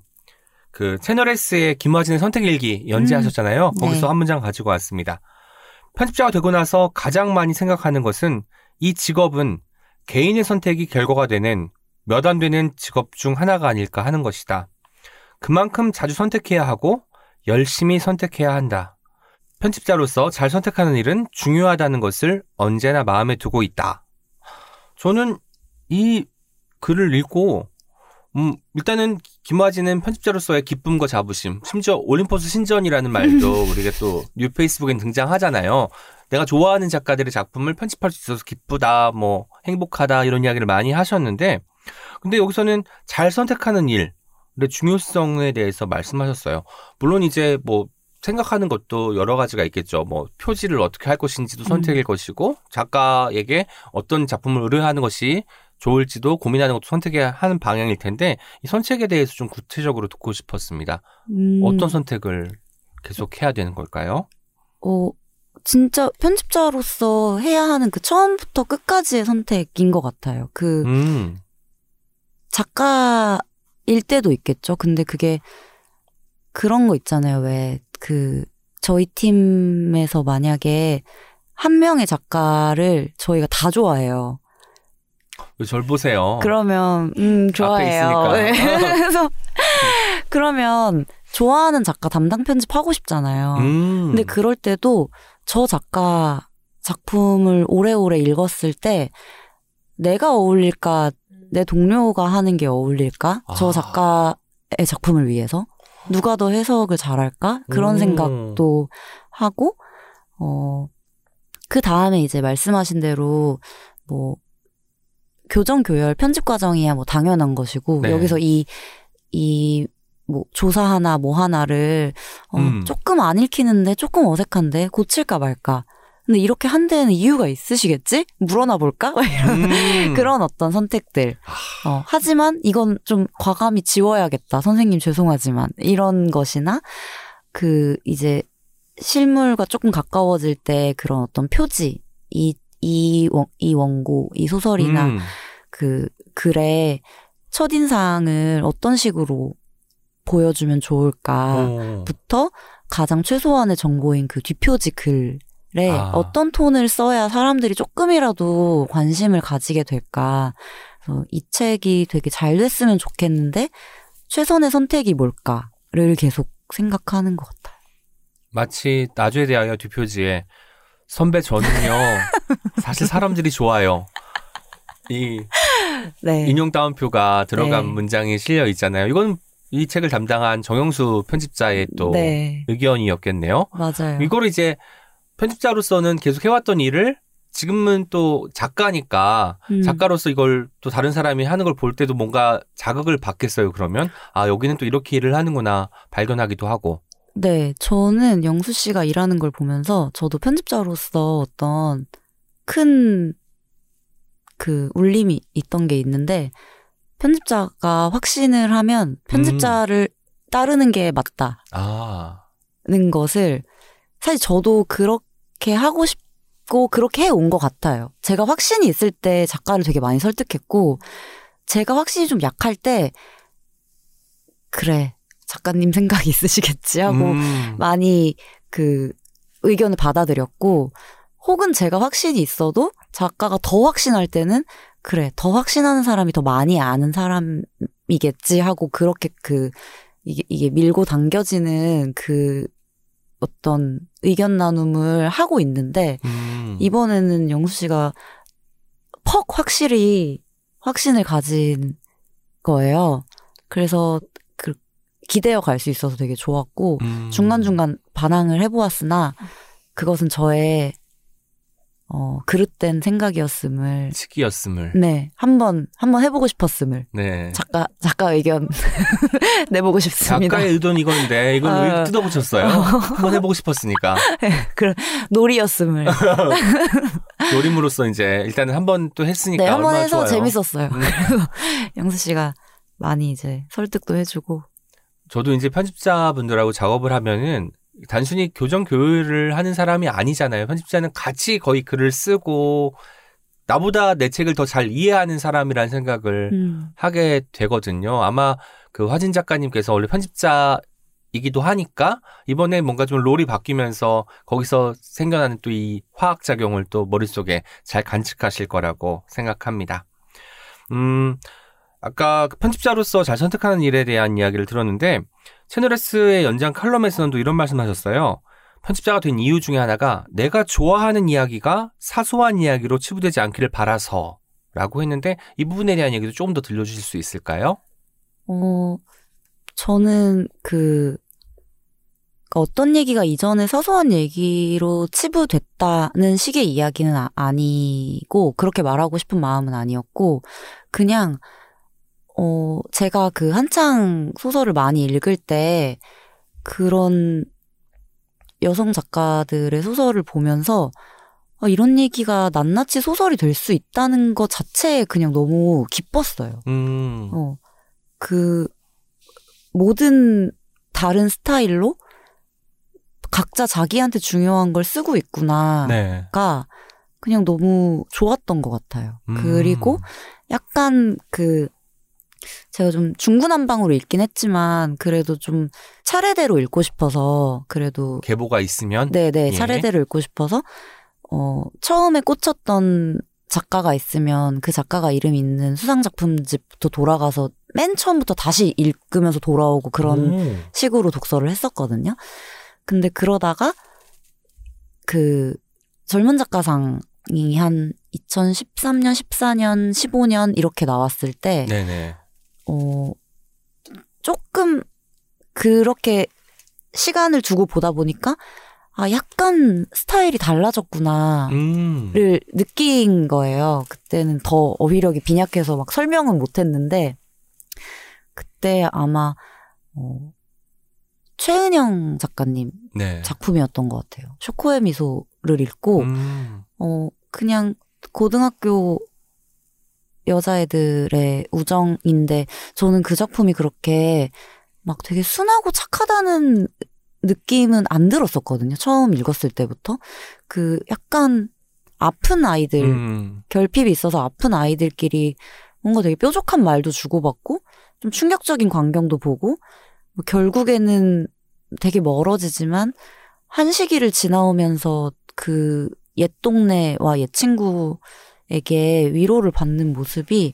그 채널S의 김화진의 선택일기 연재하셨잖아요. 거기서 네. 한 문장 가지고 왔습니다. 편집자가 되고 나서 가장 많이 생각하는 것은 이 직업은 개인의 선택이 결과가 되는 몇 안 되는 직업 중 하나가 아닐까 하는 것이다. 그만큼 자주 선택해야 하고 열심히 선택해야 한다. 편집자로서 잘 선택하는 일은 중요하다는 것을 언제나 마음에 두고 있다. 저는 이 글을 읽고 일단은 김화진은 편집자로서의 기쁨과 자부심, 심지어 올림포스 신전이라는 말도 우리가 또 뉴페이스북엔 등장하잖아요. 내가 좋아하는 작가들의 작품을 편집할 수 있어서 기쁘다, 뭐 행복하다 이런 이야기를 많이 하셨는데 근데 여기서는 잘 선택하는 일의 중요성에 대해서 말씀하셨어요. 물론 이제 뭐 생각하는 것도 여러 가지가 있겠죠. 뭐 표지를 어떻게 할 것인지도 선택일 것이고 작가에게 어떤 작품을 의뢰하는 것이 좋을지도 고민하는 것도 선택해야 하는 방향일 텐데 이 선택에 대해서 좀 구체적으로 듣고 싶었습니다. 어떤 선택을 계속해야 되는 걸까요? 진짜 편집자로서 해야 하는 그 처음부터 끝까지의 선택인 것 같아요. 그 작가일 때도 있겠죠. 근데 그게 그런 거 있잖아요. 왜 그 저희 팀에서 만약에 한 명의 작가를 저희가 다 좋아해요. 왜 절 보세요? 그러면 좋아해요. 앞에 있으니까. 네. 그래서 그러면 좋아하는 작가 담당 편집하고 싶잖아요. 근데 그럴 때도 저 작가 작품을 오래오래 읽었을 때 내가 어울릴까 내 동료가 하는 게 어울릴까? 저 작가의 작품을 위해서? 누가 더 해석을 잘할까? 그런 생각도 하고 그 다음에 이제 말씀하신 대로 뭐 교정, 교열, 편집 과정이야 뭐 당연한 것이고 네. 여기서 이 뭐 조사 하나 뭐 하나를 조금 안 읽히는데 조금 어색한데 고칠까 말까 근데 이렇게 한 데에는 이유가 있으시겠지? 물어나 볼까? 이런 그런 어떤 선택들. 하지만 이건 좀 과감히 지워야겠다. 선생님 죄송하지만 이런 것이나 그 이제 실물과 조금 가까워질 때 그런 어떤 표지 이 원고 이 소설이나 그 글의 첫인상을 어떤 식으로 보여주면 좋을까부터 가장 최소한의 정보인 그 뒷표지 글 네, 어떤 톤을 써야 사람들이 조금이라도 관심을 가지게 될까. 그래서 이 책이 되게 잘 됐으면 좋겠는데 최선의 선택이 뭘까를 계속 생각하는 것 같아요. 마치 나주에 대하여 뒷표지에 선배 저는요 사실 사람들이 좋아요. 이 네. 인용 따옴표가 들어간 네. 문장이 실려 있잖아요. 이건 이 책을 담당한 정영수 편집자의 또 네. 의견이었겠네요. 맞아요. 이걸 이제 편집자로서는 계속 해왔던 일을 지금은 또 작가니까 작가로서 이걸 또 다른 사람이 하는 걸 볼 때도 뭔가 자극을 받겠어요. 그러면 아 여기는 또 이렇게 일을 하는구나 발견하기도 하고. 네. 저는 영수 씨가 일하는 걸 보면서 저도 편집자로서 어떤 큰 그 울림이 있던 게 있는데 편집자가 확신을 하면 편집자를 따르는 게 맞다는 것을 사실 저도 그렇게 하고 싶고 그렇게 해온 것 같아요. 제가 확신이 있을 때 작가를 되게 많이 설득했고 제가 확신이 좀 약할 때 그래. 작가님 생각이 있으시겠지 하고 많이 그 의견을 받아들였고 혹은 제가 확신이 있어도 작가가 더 확신할 때는 그래 더 확신하는 사람이 더 많이 아는 사람이겠지 하고 그렇게 그 이게 밀고 당겨지는 그 어떤 의견 나눔을 하고 있는데 이번에는 영수 씨가 퍽 확실히 확신을 가진 거예요. 그래서 기대어 갈 수 있어서 되게 좋았고 중간중간 반항을 해보았으나 그것은 저의 그릇된 생각이었음을 치기였음을 네 한번 해보고 싶었음을 네 작가 의견 내보고 싶습니다. 작가의 의도는 이건데 이건 왜 뜯어붙였어요? 한번 해보고 싶었으니까 네, 그런 놀이였음을 놀임으로써 이제 일단은 한번 또 했으니까 네, 한번 해서 좋아요. 재밌었어요. 그래서 영수 씨가 많이 이제 설득도 해주고. 저도 이제 편집자분들하고 작업을 하면은 단순히 교정 교율을 하는 사람이 아니잖아요. 편집자는 같이 거의 글을 쓰고 나보다 내 책을 더 잘 이해하는 사람이라는 생각을 하게 되거든요. 아마 그 화진 작가님께서 원래 편집자이기도 하니까 이번에 뭔가 좀 롤이 바뀌면서 거기서 생겨나는 또 이 화학작용을 또 머릿속에 잘 간직하실 거라고 생각합니다. 아까 편집자로서 잘 선택하는 일에 대한 이야기를 들었는데 채널S의 연장 칼럼에서는 또 이런 말씀하셨어요. 편집자가 된 이유 중에 하나가 내가 좋아하는 이야기가 사소한 이야기로 치부되지 않기를 바라서 라고 했는데 이 부분에 대한 얘기도 조금 더 들려주실 수 있을까요? 저는 그러니까 어떤 얘기가 이전에 사소한 얘기로 치부됐다는 식의 이야기는 아니고 그렇게 말하고 싶은 마음은 아니었고 그냥 제가 그 한창 소설을 많이 읽을 때 그런 여성 작가들의 소설을 보면서 이런 얘기가 낱낱이 소설이 될 수 있다는 것 자체에 그냥 너무 기뻤어요. 그 모든 다른 스타일로 각자 자기한테 중요한 걸 쓰고 있구나가 네. 그냥 너무 좋았던 것 같아요. 그리고 약간 제가 좀 중구난방으로 읽긴 했지만 그래도 좀 차례대로 읽고 싶어서 그래도 계보가 있으면 네네 예. 차례대로 읽고 싶어서 처음에 꽂혔던 작가가 있으면 그 작가가 이름 있는 수상작품집부터 돌아가서 맨 처음부터 다시 읽으면서 돌아오고 그런 식으로 독서를 했었거든요. 근데 그러다가 그 젊은 작가상 이 한 2013년, 14년, 15년 이렇게 나왔을 때 네네. 조금 그렇게 시간을 두고 보다 보니까 아 약간 스타일이 달라졌구나를 느낀 거예요. 그때는 더 어휘력이 빈약해서 막 설명은 못했는데 그때 아마 최은영 작가님 네. 작품이었던 것 같아요. 쇼코의 미소를 읽고 그냥 고등학교 여자애들의 우정인데 저는 그 작품이 그렇게 막 되게 순하고 착하다는 느낌은 안 들었었거든요. 처음 읽었을 때부터. 그 약간 아픈 아이들, 결핍이 있어서 아픈 아이들끼리 뭔가 되게 뾰족한 말도 주고받고 좀 충격적인 광경도 보고 뭐 결국에는 되게 멀어지지만 한 시기를 지나오면서 그 옛 동네와 옛 친구에게 위로를 받는 모습이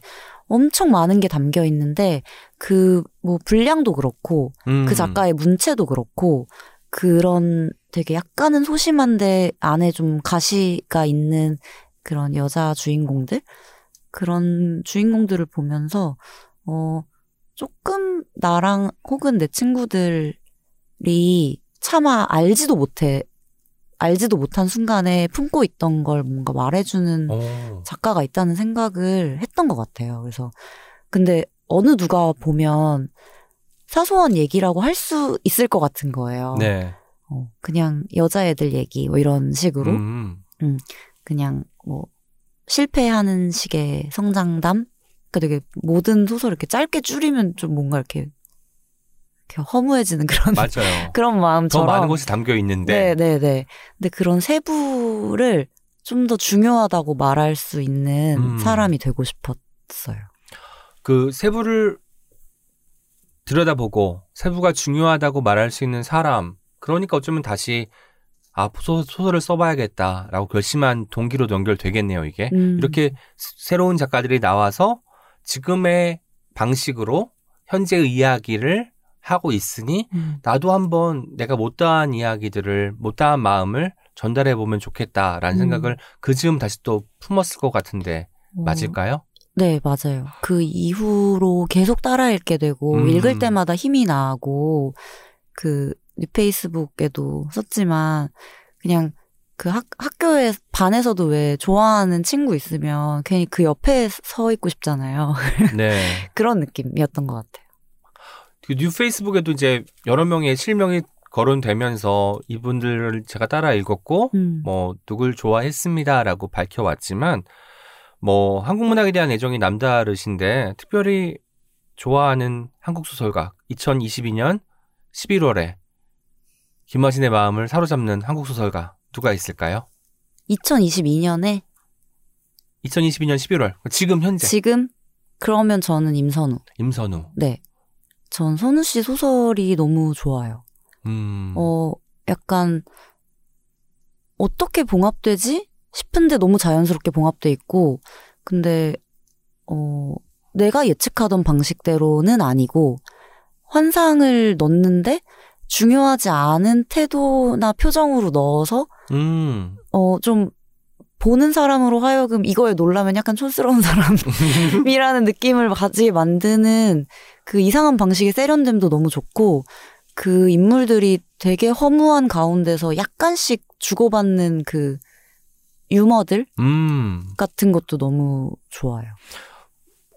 엄청 많은 게 담겨 있는데 그 뭐 분량도 그렇고 그 작가의 문체도 그렇고 그런 되게 약간은 소심한데 안에 좀 가시가 있는 그런 여자 주인공들? 그런 주인공들을 보면서 조금 나랑 혹은 내 친구들이 차마 알지도 못한 순간에 품고 있던 걸 뭔가 말해주는 작가가 있다는 생각을 했던 것 같아요. 그래서 근데 어느 누가 보면 사소한 얘기라고 할 수 있을 것 같은 거예요. 네. 그냥 여자애들 얘기 뭐 이런 식으로 그냥 뭐 실패하는 식의 성장담. 그러니까 되게 모든 소설 이렇게 짧게 줄이면 좀 뭔가 이렇게 허무해지는 그런 맞아요. 그런 마음처럼 더 많은 것이 담겨 있는데 네네네. 근데 그런 세부를 좀 더 중요하다고 말할 수 있는 사람이 되고 싶었어요. 그 세부를 들여다보고 세부가 중요하다고 말할 수 있는 사람. 그러니까 어쩌면 다시 소설을 써봐야겠다라고 결심한 동기로 연결되겠네요, 이게. 이렇게 새로운 작가들이 나와서 지금의 방식으로 현재의 이야기를 하고 있으니 나도 한번 내가 못다한 이야기들을, 못다한 마음을 전달해보면 좋겠다라는 생각을 그 즈음 다시 또 품었을 것 같은데 맞을까요? 네, 맞아요. 그 이후로 계속 따라 읽게 되고 읽을 때마다 힘이 나고 그 페이스북에도 썼지만 그냥 그 학교에 반에서도 왜 좋아하는 친구 있으면 괜히 그 옆에 서 있고 싶잖아요. 네. 그런 느낌이었던 것 같아요. 그 뉴 페이스북에도 이제 여러 명의 실명이 거론되면서 이분들을 제가 따라 읽었고 뭐 누굴 좋아했습니다라고 밝혀왔지만 뭐 한국 문학에 대한 애정이 남다르신데 특별히 좋아하는 한국 소설가 2022년 11월에 김화진의 마음을 사로잡는 한국 소설가 누가 있을까요? 2022년 11월. 지금 현재. 지금? 그러면 저는 임선우. 네. 전 선우 씨 소설이 너무 좋아요. 약간 어떻게 봉합되지? 싶은데 너무 자연스럽게 봉합돼 있고 근데 내가 예측하던 방식대로는 아니고 환상을 넣는데 중요하지 않은 태도나 표정으로 넣어서 좀 보는 사람으로 하여금 이거에 놀라면 약간 촌스러운 사람이라는 느낌을 가지게 만드는 그 이상한 방식의 세련됨도 너무 좋고 그 인물들이 되게 허무한 가운데서 약간씩 주고받는 그 유머들 같은 것도 너무 좋아요.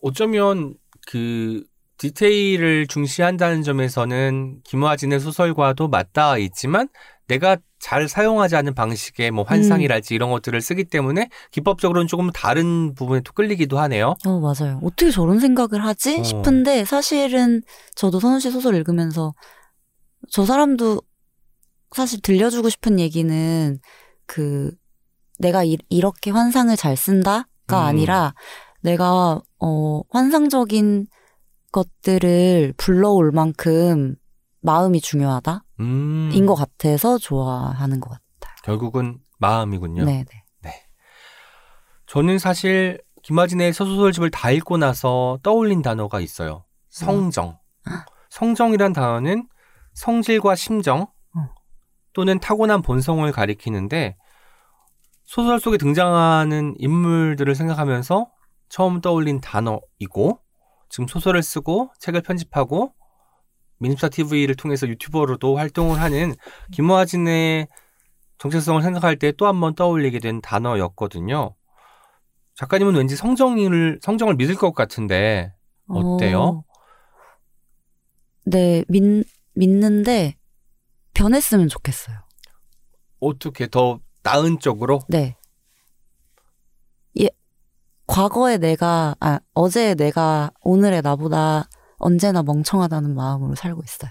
어쩌면 그 디테일을 중시한다는 점에서는 김화진의 소설과도 맞닿아 있지만 내가 잘 사용하지 않은 방식의 뭐 환상이랄지 이런 것들을 쓰기 때문에 기법적으로는 조금 다른 부분에 또 끌리기도 하네요. 맞아요. 어떻게 저런 생각을 하지? 싶은데 사실은 저도 선우 씨 소설 읽으면서 저 사람도 사실 들려주고 싶은 얘기는 그 내가 이렇게 환상을 잘 쓴다가 아니라 내가 환상적인 것들을 불러올 만큼 마음이 중요하다? 인 것 같아서 좋아하는 것 같아요. 결국은 마음이군요. 네네. 네. 저는 사실 김화진의 소설집을 다 읽고 나서 떠올린 단어가 있어요. 성정. 성정이란 단어는 성질과 심정 또는 타고난 본성을 가리키는데 소설 속에 등장하는 인물들을 생각하면서 처음 떠올린 단어이고 지금 소설을 쓰고 책을 편집하고 민음사 TV를 통해서 유튜버로도 활동을 하는 김화진의 정체성을 생각할 때 또 한 번 떠올리게 된 단어였거든요. 작가님은 왠지 성정을 믿을 것 같은데 어때요? 네, 믿는데 변했으면 좋겠어요. 어떻게 더 나은 쪽으로? 네. 과거에 내가 어제의 내가 오늘의 나보다 언제나 멍청하다는 마음으로 살고 있어요.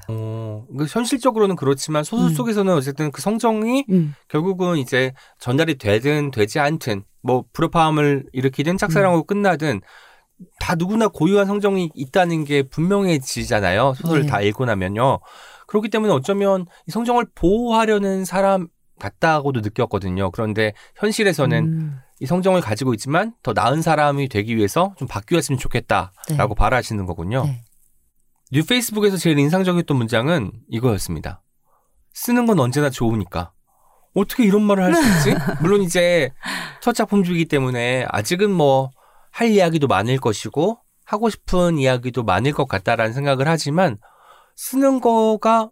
그러니까 현실적으로는 그렇지만 소설 속에서는 어쨌든 그 성정이 결국은 이제 전달이 되든 되지 않든 뭐 불협화음을 일으키든 짝사랑으로 끝나든 다 누구나 고유한 성정이 있다는 게 분명해지잖아요. 소설을 네. 다 읽고 나면요. 그렇기 때문에 어쩌면 이 성정을 보호하려는 사람 같다고도 느꼈거든요. 그런데 현실에서는 이 성정을 가지고 있지만 더 나은 사람이 되기 위해서 좀 바뀌었으면 좋겠다라고 바라시는 거군요. 네. 뉴 페이스북에서 제일 인상적이었던 문장은 이거였습니다. 쓰는 건 언제나 좋으니까. 어떻게 이런 말을 할 수 있지? 물론 이제 첫 작품주의이기 때문에 아직은 뭐 할 이야기도 많을 것이고 하고 싶은 이야기도 많을 것 같다라는 생각을 하지만 쓰는 거가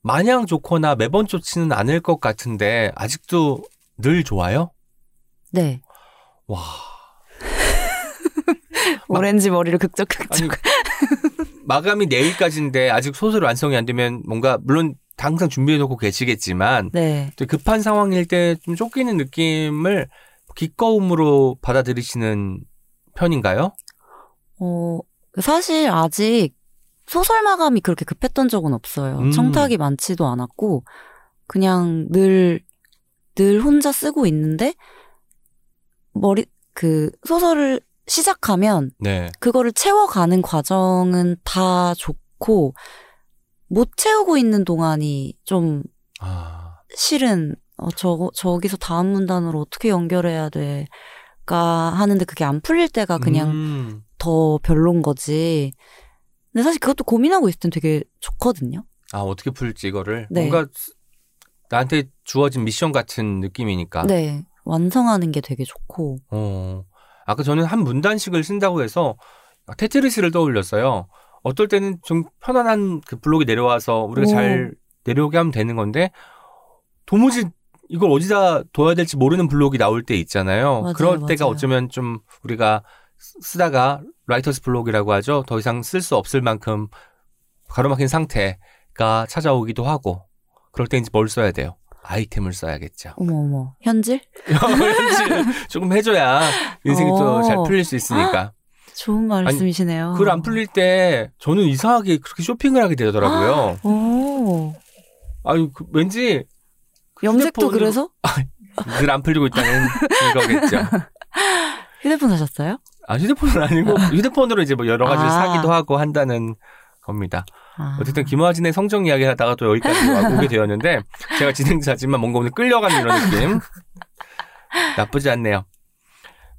마냥 좋거나 매번 좋지는 않을 것 같은데 아직도 늘 좋아요? 네. 와. 오렌지 머리를 극적극적. 마감이 내일까지인데 아직 소설 완성이 안 되면 뭔가 물론 항상 준비해놓고 계시겠지만 네. 또 급한 상황일 때 좀 쫓기는 느낌을 기꺼움으로 받아들이시는 편인가요? 사실 아직 소설 마감이 그렇게 급했던 적은 없어요. 청탁이 많지도 않았고 그냥 늘 혼자 쓰고 있는데 그 소설을 시작하면 네. 그거를 채워가는 과정은 다 좋고 못 채우고 있는 동안이 좀 실은 저기서 다음 문단으로 어떻게 연결해야 될까 하는데 그게 안 풀릴 때가 그냥 더 별론 거지. 근데 사실 그것도 고민하고 있을 땐 되게 좋거든요. 아 어떻게 풀지 이거를? 네. 뭔가 나한테 주어진 미션 같은 느낌이니까. 네. 완성하는 게 되게 좋고. 아까 저는 한 문단씩을 쓴다고 해서 테트리스를 떠올렸어요. 어떨 때는 좀 편안한 그 블록이 내려와서 우리가 잘 내려오게 하면 되는 건데 도무지 이걸 어디다 둬야 될지 모르는 블록이 나올 때 있잖아요. 맞아요, 그럴 때가 맞아요. 어쩌면 좀 우리가 쓰다가 라이터스 블록이라고 하죠. 더 이상 쓸 수 없을 만큼 가로막힌 상태가 찾아오기도 하고 그럴 때 이제 뭘 써야 돼요? 아이템을 써야겠죠. 어머. 현질? 현질. 조금 해줘야 인생이 또 잘 풀릴 수 있으니까. 좋은 말씀이시네요. 아니, 글 안 풀릴 때 저는 이상하게 그렇게 쇼핑을 하게 되더라고요. 아니 왠지 염색도 휴대폰으로... 그래서? 글 안 풀리고 있다는 거겠죠. 휴대폰 사셨어요? 아 휴대폰은 아니고 휴대폰으로 이제 뭐 여러 가지를 사기도 하고 한다는 겁니다. 어쨌든 김화진의 성정 이야기를 하다가 또 여기까지 오게 되었는데 제가 진행자지만 뭔가 오늘 끌려가는 이런 느낌. 나쁘지 않네요.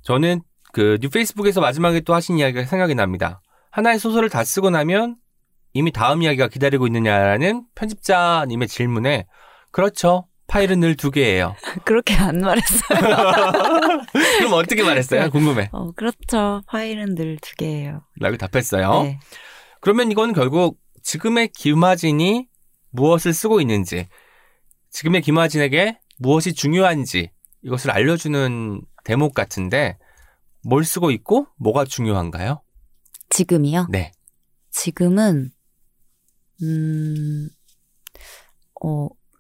저는 그 뉴 페이스북에서 마지막에 또 하신 이야기가 생각이 납니다. 하나의 소설을 다 쓰고 나면 이미 다음 이야기가 기다리고 있느냐라는 편집자님의 질문에 그렇죠. 파일은 늘 2개예요. 그렇게 안 말했어요. 그럼 어떻게 말했어요? 궁금해. 그렇죠. 파일은 늘 2개예요. 라고 답했어요. 네. 그러면 이건 결국 지금의 김화진이 무엇을 쓰고 있는지 지금의 김화진에게 무엇이 중요한지 이것을 알려주는 대목 같은데 뭘 쓰고 있고 뭐가 중요한가요? 지금이요? 네. 지금은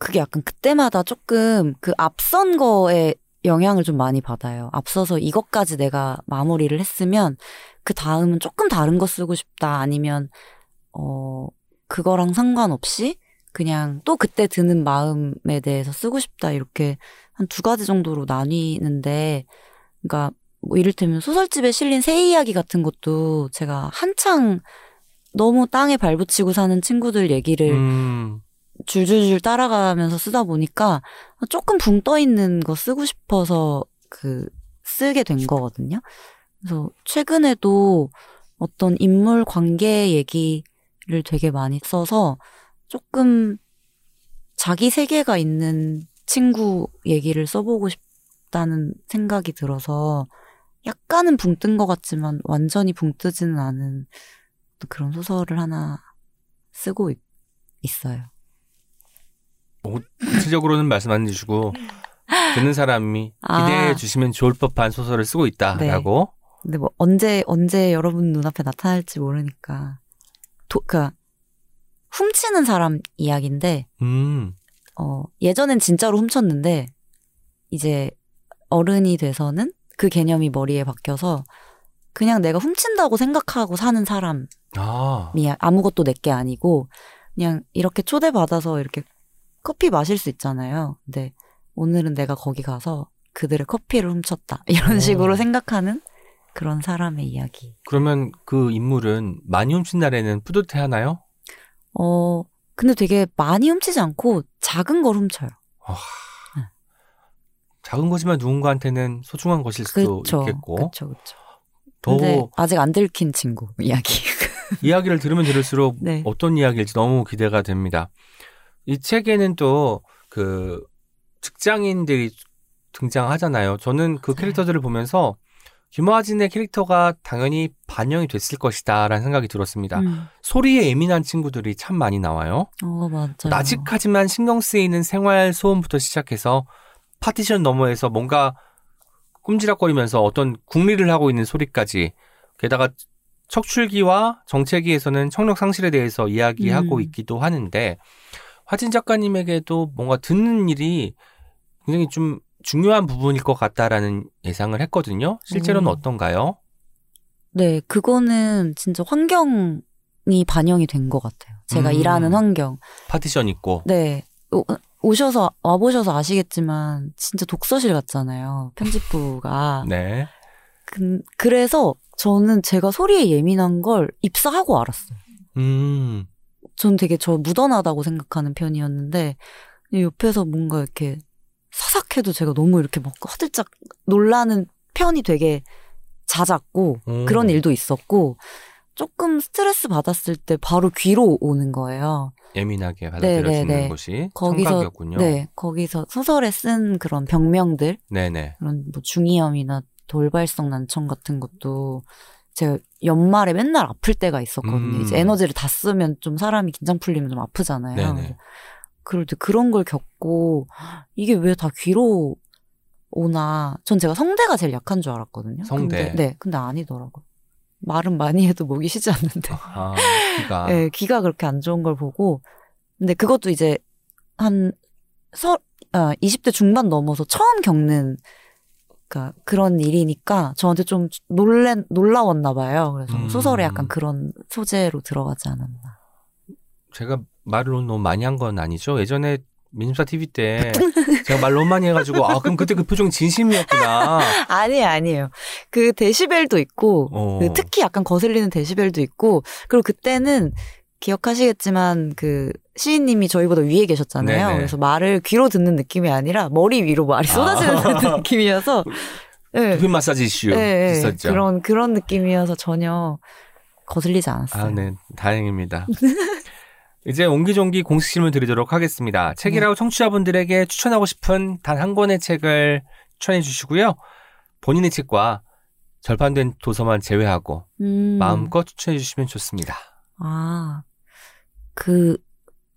그게 약간 그때마다 조금 그 앞선 거에 영향을 좀 많이 받아요. 앞서서 이것까지 내가 마무리를 했으면 그 다음은 조금 다른 거 쓰고 싶다 아니면 그거랑 상관없이 그냥 또 그때 드는 마음에 대해서 쓰고 싶다 이렇게 한 2가지 정도로 나뉘는데 그러니까 뭐 이를테면 소설집에 실린 새 이야기 같은 것도 제가 한창 너무 땅에 발붙이고 사는 친구들 얘기를 줄줄줄 따라가면서 쓰다 보니까 조금 붕 떠 있는 거 쓰고 싶어서 쓰게 된 거거든요. 그래서 최근에도 어떤 인물 관계 얘기를 되게 많이 써서 조금 자기 세계가 있는 친구 얘기를 써보고 싶다는 생각이 들어서 약간은 붕 뜬 것 같지만 완전히 붕 뜨지는 않은 그런 소설을 하나 쓰고 있어요. 구체적으로는 말씀 안 해주시고 듣는 사람이 기대해 주시면 좋을 법한 소설을 쓰고 있다라고. 네. 근데 뭐 언제 여러분 눈앞에 나타날지 모르니까. 그러니까 훔치는 사람 이야기인데 예전엔 진짜로 훔쳤는데 이제 어른이 돼서는 그 개념이 머리에 박혀서 그냥 내가 훔친다고 생각하고 사는 사람이 아무것도 내게 아니고 그냥 이렇게 초대받아서 이렇게 커피 마실 수 있잖아요. 근데 오늘은 내가 거기 가서 그들의 커피를 훔쳤다. 이런 식으로 생각하는 그런 사람의 이야기. 그러면 그 인물은 많이 훔친 날에는 뿌듯해하나요? 근데 되게 많이 훔치지 않고 작은 걸 훔쳐요. 작은 거지만 누군가한테는 소중한 것일 수도 그쵸, 있겠고. 그렇죠. 근데 아직 안 들킨 친구 이야기. 이야기를 들으면 들을수록 네. 어떤 이야기일지 너무 기대가 됩니다. 이 책에는 또 그 직장인들이 등장하잖아요. 저는 그 캐릭터들을 보면서 김화진의 캐릭터가 당연히 반영이 됐을 것이다 라는 생각이 들었습니다. 소리에 예민한 친구들이 참 많이 나와요. 맞아요. 나직하지만 신경 쓰이는 생활 소음부터 시작해서 파티션 너머에서 뭔가 꼼지락거리면서 어떤 궁리를 하고 있는 소리까지, 게다가 척출기와 정체기에서는 청력 상실에 대해서 이야기하고 있기도 하는데, 화진 작가님에게도 뭔가 듣는 일이 굉장히 좀 중요한 부분일 것 같다라는 예상을 했거든요. 실제로는 어떤가요? 네, 그거는 진짜 환경이 반영이 된 것 같아요. 제가 일하는 환경. 파티션 있고. 네. 오셔서 와보셔서 아시겠지만 진짜 독서실 같잖아요, 편집부가. 네. 그래서 저는 제가 소리에 예민한 걸 입사하고 알았어요. 전 되게 저 무던하다고 생각하는 편이었는데 옆에서 뭔가 이렇게 사삭해도 제가 너무 이렇게 막 허들짝 놀라는 편이 되게 잦았고 그런 일도 있었고, 조금 스트레스 받았을 때 바로 귀로 오는 거예요. 예민하게 받아들여지는 네네네. 곳이 거기서, 청각이었군요. 네, 거기서 소설에 쓴 그런 병명들, 네네. 그런 뭐 중이염이나 돌발성 난청 같은 것도 제가 연말에 맨날 아플 때가 있었거든요. 이제 에너지를 다 쓰면 좀 사람이 긴장 풀리면 좀 아프잖아요. 네네. 그럴 때 그런 걸 겪고 이게 왜 다 귀로 오나. 전 제가 성대가 제일 약한 줄 알았거든요. 성대. 근데 아니더라고요. 말은 많이 해도 목이 쉬지 않는데. 아, 귀가. 네, 귀가 그렇게 안 좋은 걸 보고. 근데 그것도 이제 한 20대 중반 넘어서 처음 겪는, 그러니까 그런 일이니까 저한테 좀 놀라웠나 봐요. 그래서 소설에 약간 그런 소재로 들어가지 않았나. 제가 말을 너무 많이 한 건 아니죠? 예전에 민음사 TV 때 제가 말 너무 많이 해가지고 그럼 그때 그 표정 진심이었구나. 아니에요. 그 데시벨도 있고 그 특히 약간 거슬리는 데시벨도 있고, 그리고 그때는 기억하시겠지만 그 시인님이 저희보다 위에 계셨잖아요. 네네. 그래서 말을 귀로 듣는 느낌이 아니라 머리 위로 말이 쏟아지는 느낌이어서 두피 마사지 이슈 있었죠. 그런 느낌이어서 전혀 거슬리지 않았어요. 네, 다행입니다. 이제 옹기종기 공식 질문 드리도록 하겠습니다. 책이라고 청취자분들에게 추천하고 싶은 단 한 권의 책을 추천해 주시고요. 본인의 책과 절판된 도서만 제외하고 마음껏 추천해 주시면 좋습니다.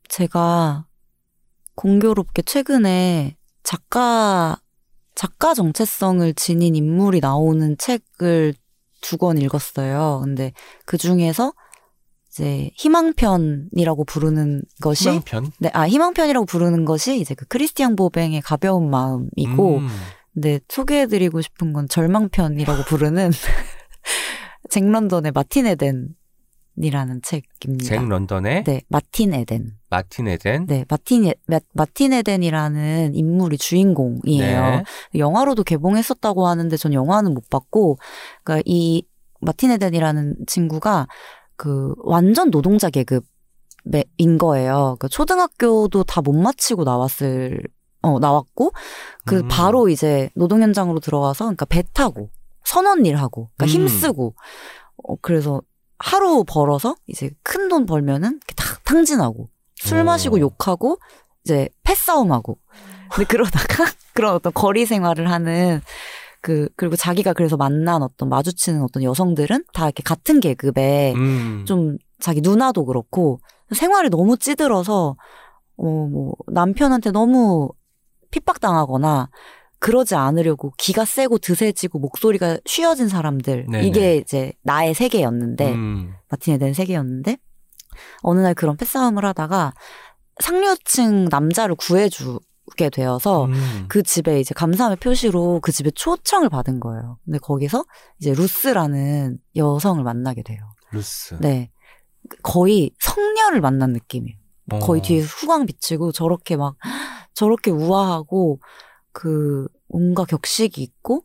제가 공교롭게 최근에 작가 정체성을 지닌 인물이 나오는 책을 2권 읽었어요. 근데 그 중에서 이제 희망편이라고 부르는 것이 희망편이라고 부르는 것이 이제 그 크리스티앙 보뱅의 가벼운 마음이고, 근데 소개해드리고 싶은 건 절망편이라고 부르는 잭 런던의 마틴 에덴이라는 책입니다. 잭 런던의 마틴 에덴. 네, 마틴 에덴이라는 인물이 주인공이에요. 네. 영화로도 개봉했었다고 하는데 전 영화는 못 봤고, 그러니까 이 마틴 에덴이라는 친구가 그 완전 노동자 계급인 거예요. 그러니까 초등학교도 다 못 마치고 나왔고 그 바로 이제 노동 현장으로 들어와서, 그러니까 배 타고 선원 일하고, 그러니까 힘쓰고 그래서 하루 벌어서 이제 큰 돈 벌면은 이렇게 탁 탕진하고 술 마시고 욕하고 이제 패싸움하고, 근데 그러다가 그런 어떤 거리 생활을 하는, 그리고 자기가 그래서 마주치는 어떤 여성들은 다 이렇게 같은 계급에 좀 자기 누나도 그렇고 생활이 너무 찌들어서 뭐 남편한테 너무 핍박당하거나 그러지 않으려고 기가 세고 드세지고 목소리가 쉬어진 사람들. 네네. 이게 이제 나의 세계였는데 마틴 에덴 세계였는데, 어느 날 그런 패싸움을 하다가 상류층 남자를 구해주게 되어서 그 집에 이제 감사함의 표시로 그 집에 초청을 받은 거예요. 근데 거기서 이제 루스라는 여성을 만나게 돼요. 루스. 네. 거의 성녀를 만난 느낌이에요. 거의 뒤에 후광 비치고 저렇게 우아하고 그 뭔가 격식이 있고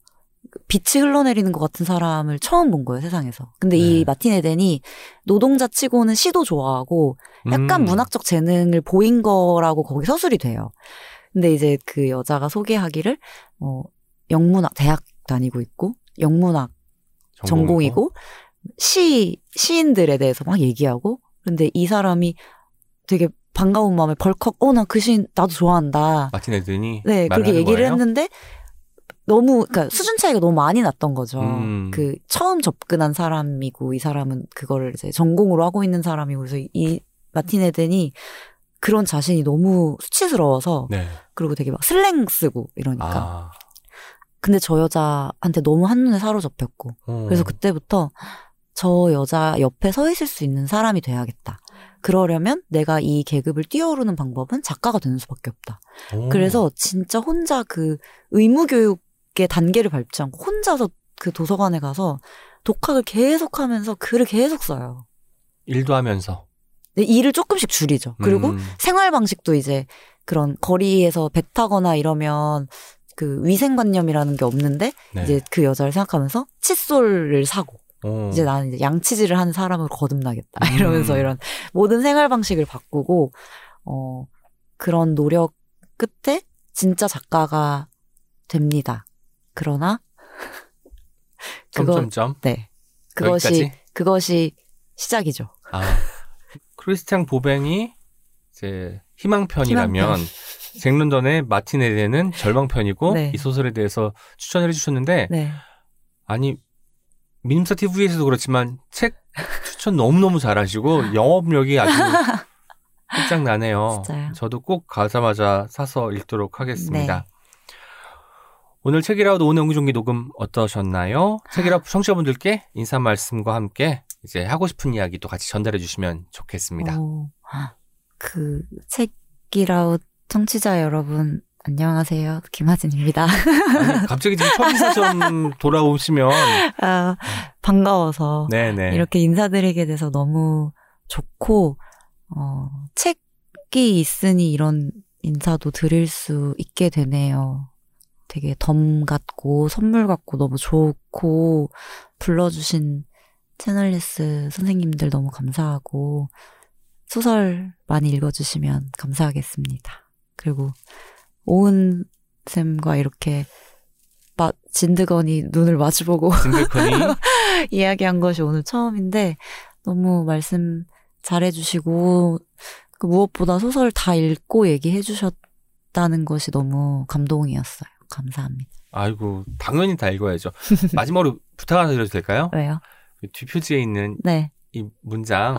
빛이 흘러내리는 것 같은 사람을 처음 본 거예요, 세상에서. 근데 이 마틴 에덴이 노동자 치고는 시도 좋아하고 약간 문학적 재능을 보인 거라고 거기 서술이 돼요. 근데 이제 그 여자가 소개하기를 영문학 대학 다니고 있고 영문학 전공이고 시인들에 대해서 막 얘기하고, 근데 이 사람이 되게 반가운 마음에 벌컥 나 그 시인 나도 좋아한다. 마틴 에덴이 네 그렇게 얘기를 거예요? 했는데 너무 그러니까 수준 차이가 너무 많이 났던 거죠. 그 처음 접근한 사람이고 이 사람은 그걸 이제 전공으로 하고 있는 사람이고, 그래서 이 마틴 에덴이 그런 자신이 너무 수치스러워서 네. 그리고 되게 막 슬랭 쓰고 이러니까. 아. 근데 저 여자한테 너무 한눈에 사로잡혔고 그래서 그때부터 저 여자 옆에 서 있을 수 있는 사람이 돼야겠다. 그러려면 내가 이 계급을 뛰어오르는 방법은 작가가 되는 수밖에 없다. 오. 그래서 진짜 혼자 그 의무교육의 단계를 밟지 않고 혼자서 그 도서관에 가서 독학을 계속 하면서 글을 계속 써요. 일도 하면서. 일을 조금씩 줄이죠. 그리고 생활 방식도 이제 그런 거리에서 배 타거나 이러면 그 위생관념이라는 게 없는데 네. 이제 그 여자를 생각하면서 칫솔을 사고 이제 나는 이제 양치질을 하는 사람으로 거듭나겠다 이러면서 이런 모든 생활 방식을 바꾸고 그런 노력 끝에 진짜 작가가 됩니다. 그러나 점점점 네 그것이 시작이죠. 아. 크리스티앙 보뱅이 이제 희망편이라면 잭런던의 마틴 에덴은 절망편이고 네. 이 소설에 대해서 추천을 해주셨는데 네. 아니 민음사 TV에서도 그렇지만 책 추천 너무너무 잘하시고 영업력이 아주 끝장나네요. 진짜요? 저도 꼭 가자마자 사서 읽도록 하겠습니다. 네. 오늘 책이라우드 오늘 옹기종기 녹음 어떠셨나요? 책이라우드 청취자분들께 인사 말씀과 함께 이제 하고 싶은 이야기도 같이 전달해 주시면 좋겠습니다. 그 책이라웃 청취자 여러분 안녕하세요. 김화진입니다. 아니, 갑자기 지금 초기사전 돌아오시면 반가워서 네네. 이렇게 인사드리게 돼서 너무 좋고 책이 있으니 이런 인사도 드릴 수 있게 되네요. 되게 덤 같고 선물 같고 너무 좋고 불러주신 채널S 선생님들 너무 감사하고 소설 많이 읽어주시면 감사하겠습니다. 그리고 오은 쌤과 이렇게 진드건이 눈을 마주보고 이야기한 것이 오늘 처음인데 너무 말씀 잘해주시고 무엇보다 소설 다 읽고 얘기해 주셨다는 것이 너무 감동이었어요. 감사합니다. 아이고 당연히 다 읽어야죠. 마지막으로 부탁 하나 드려도 될까요? 왜요? 뒷표지에 있는 네. 이 문장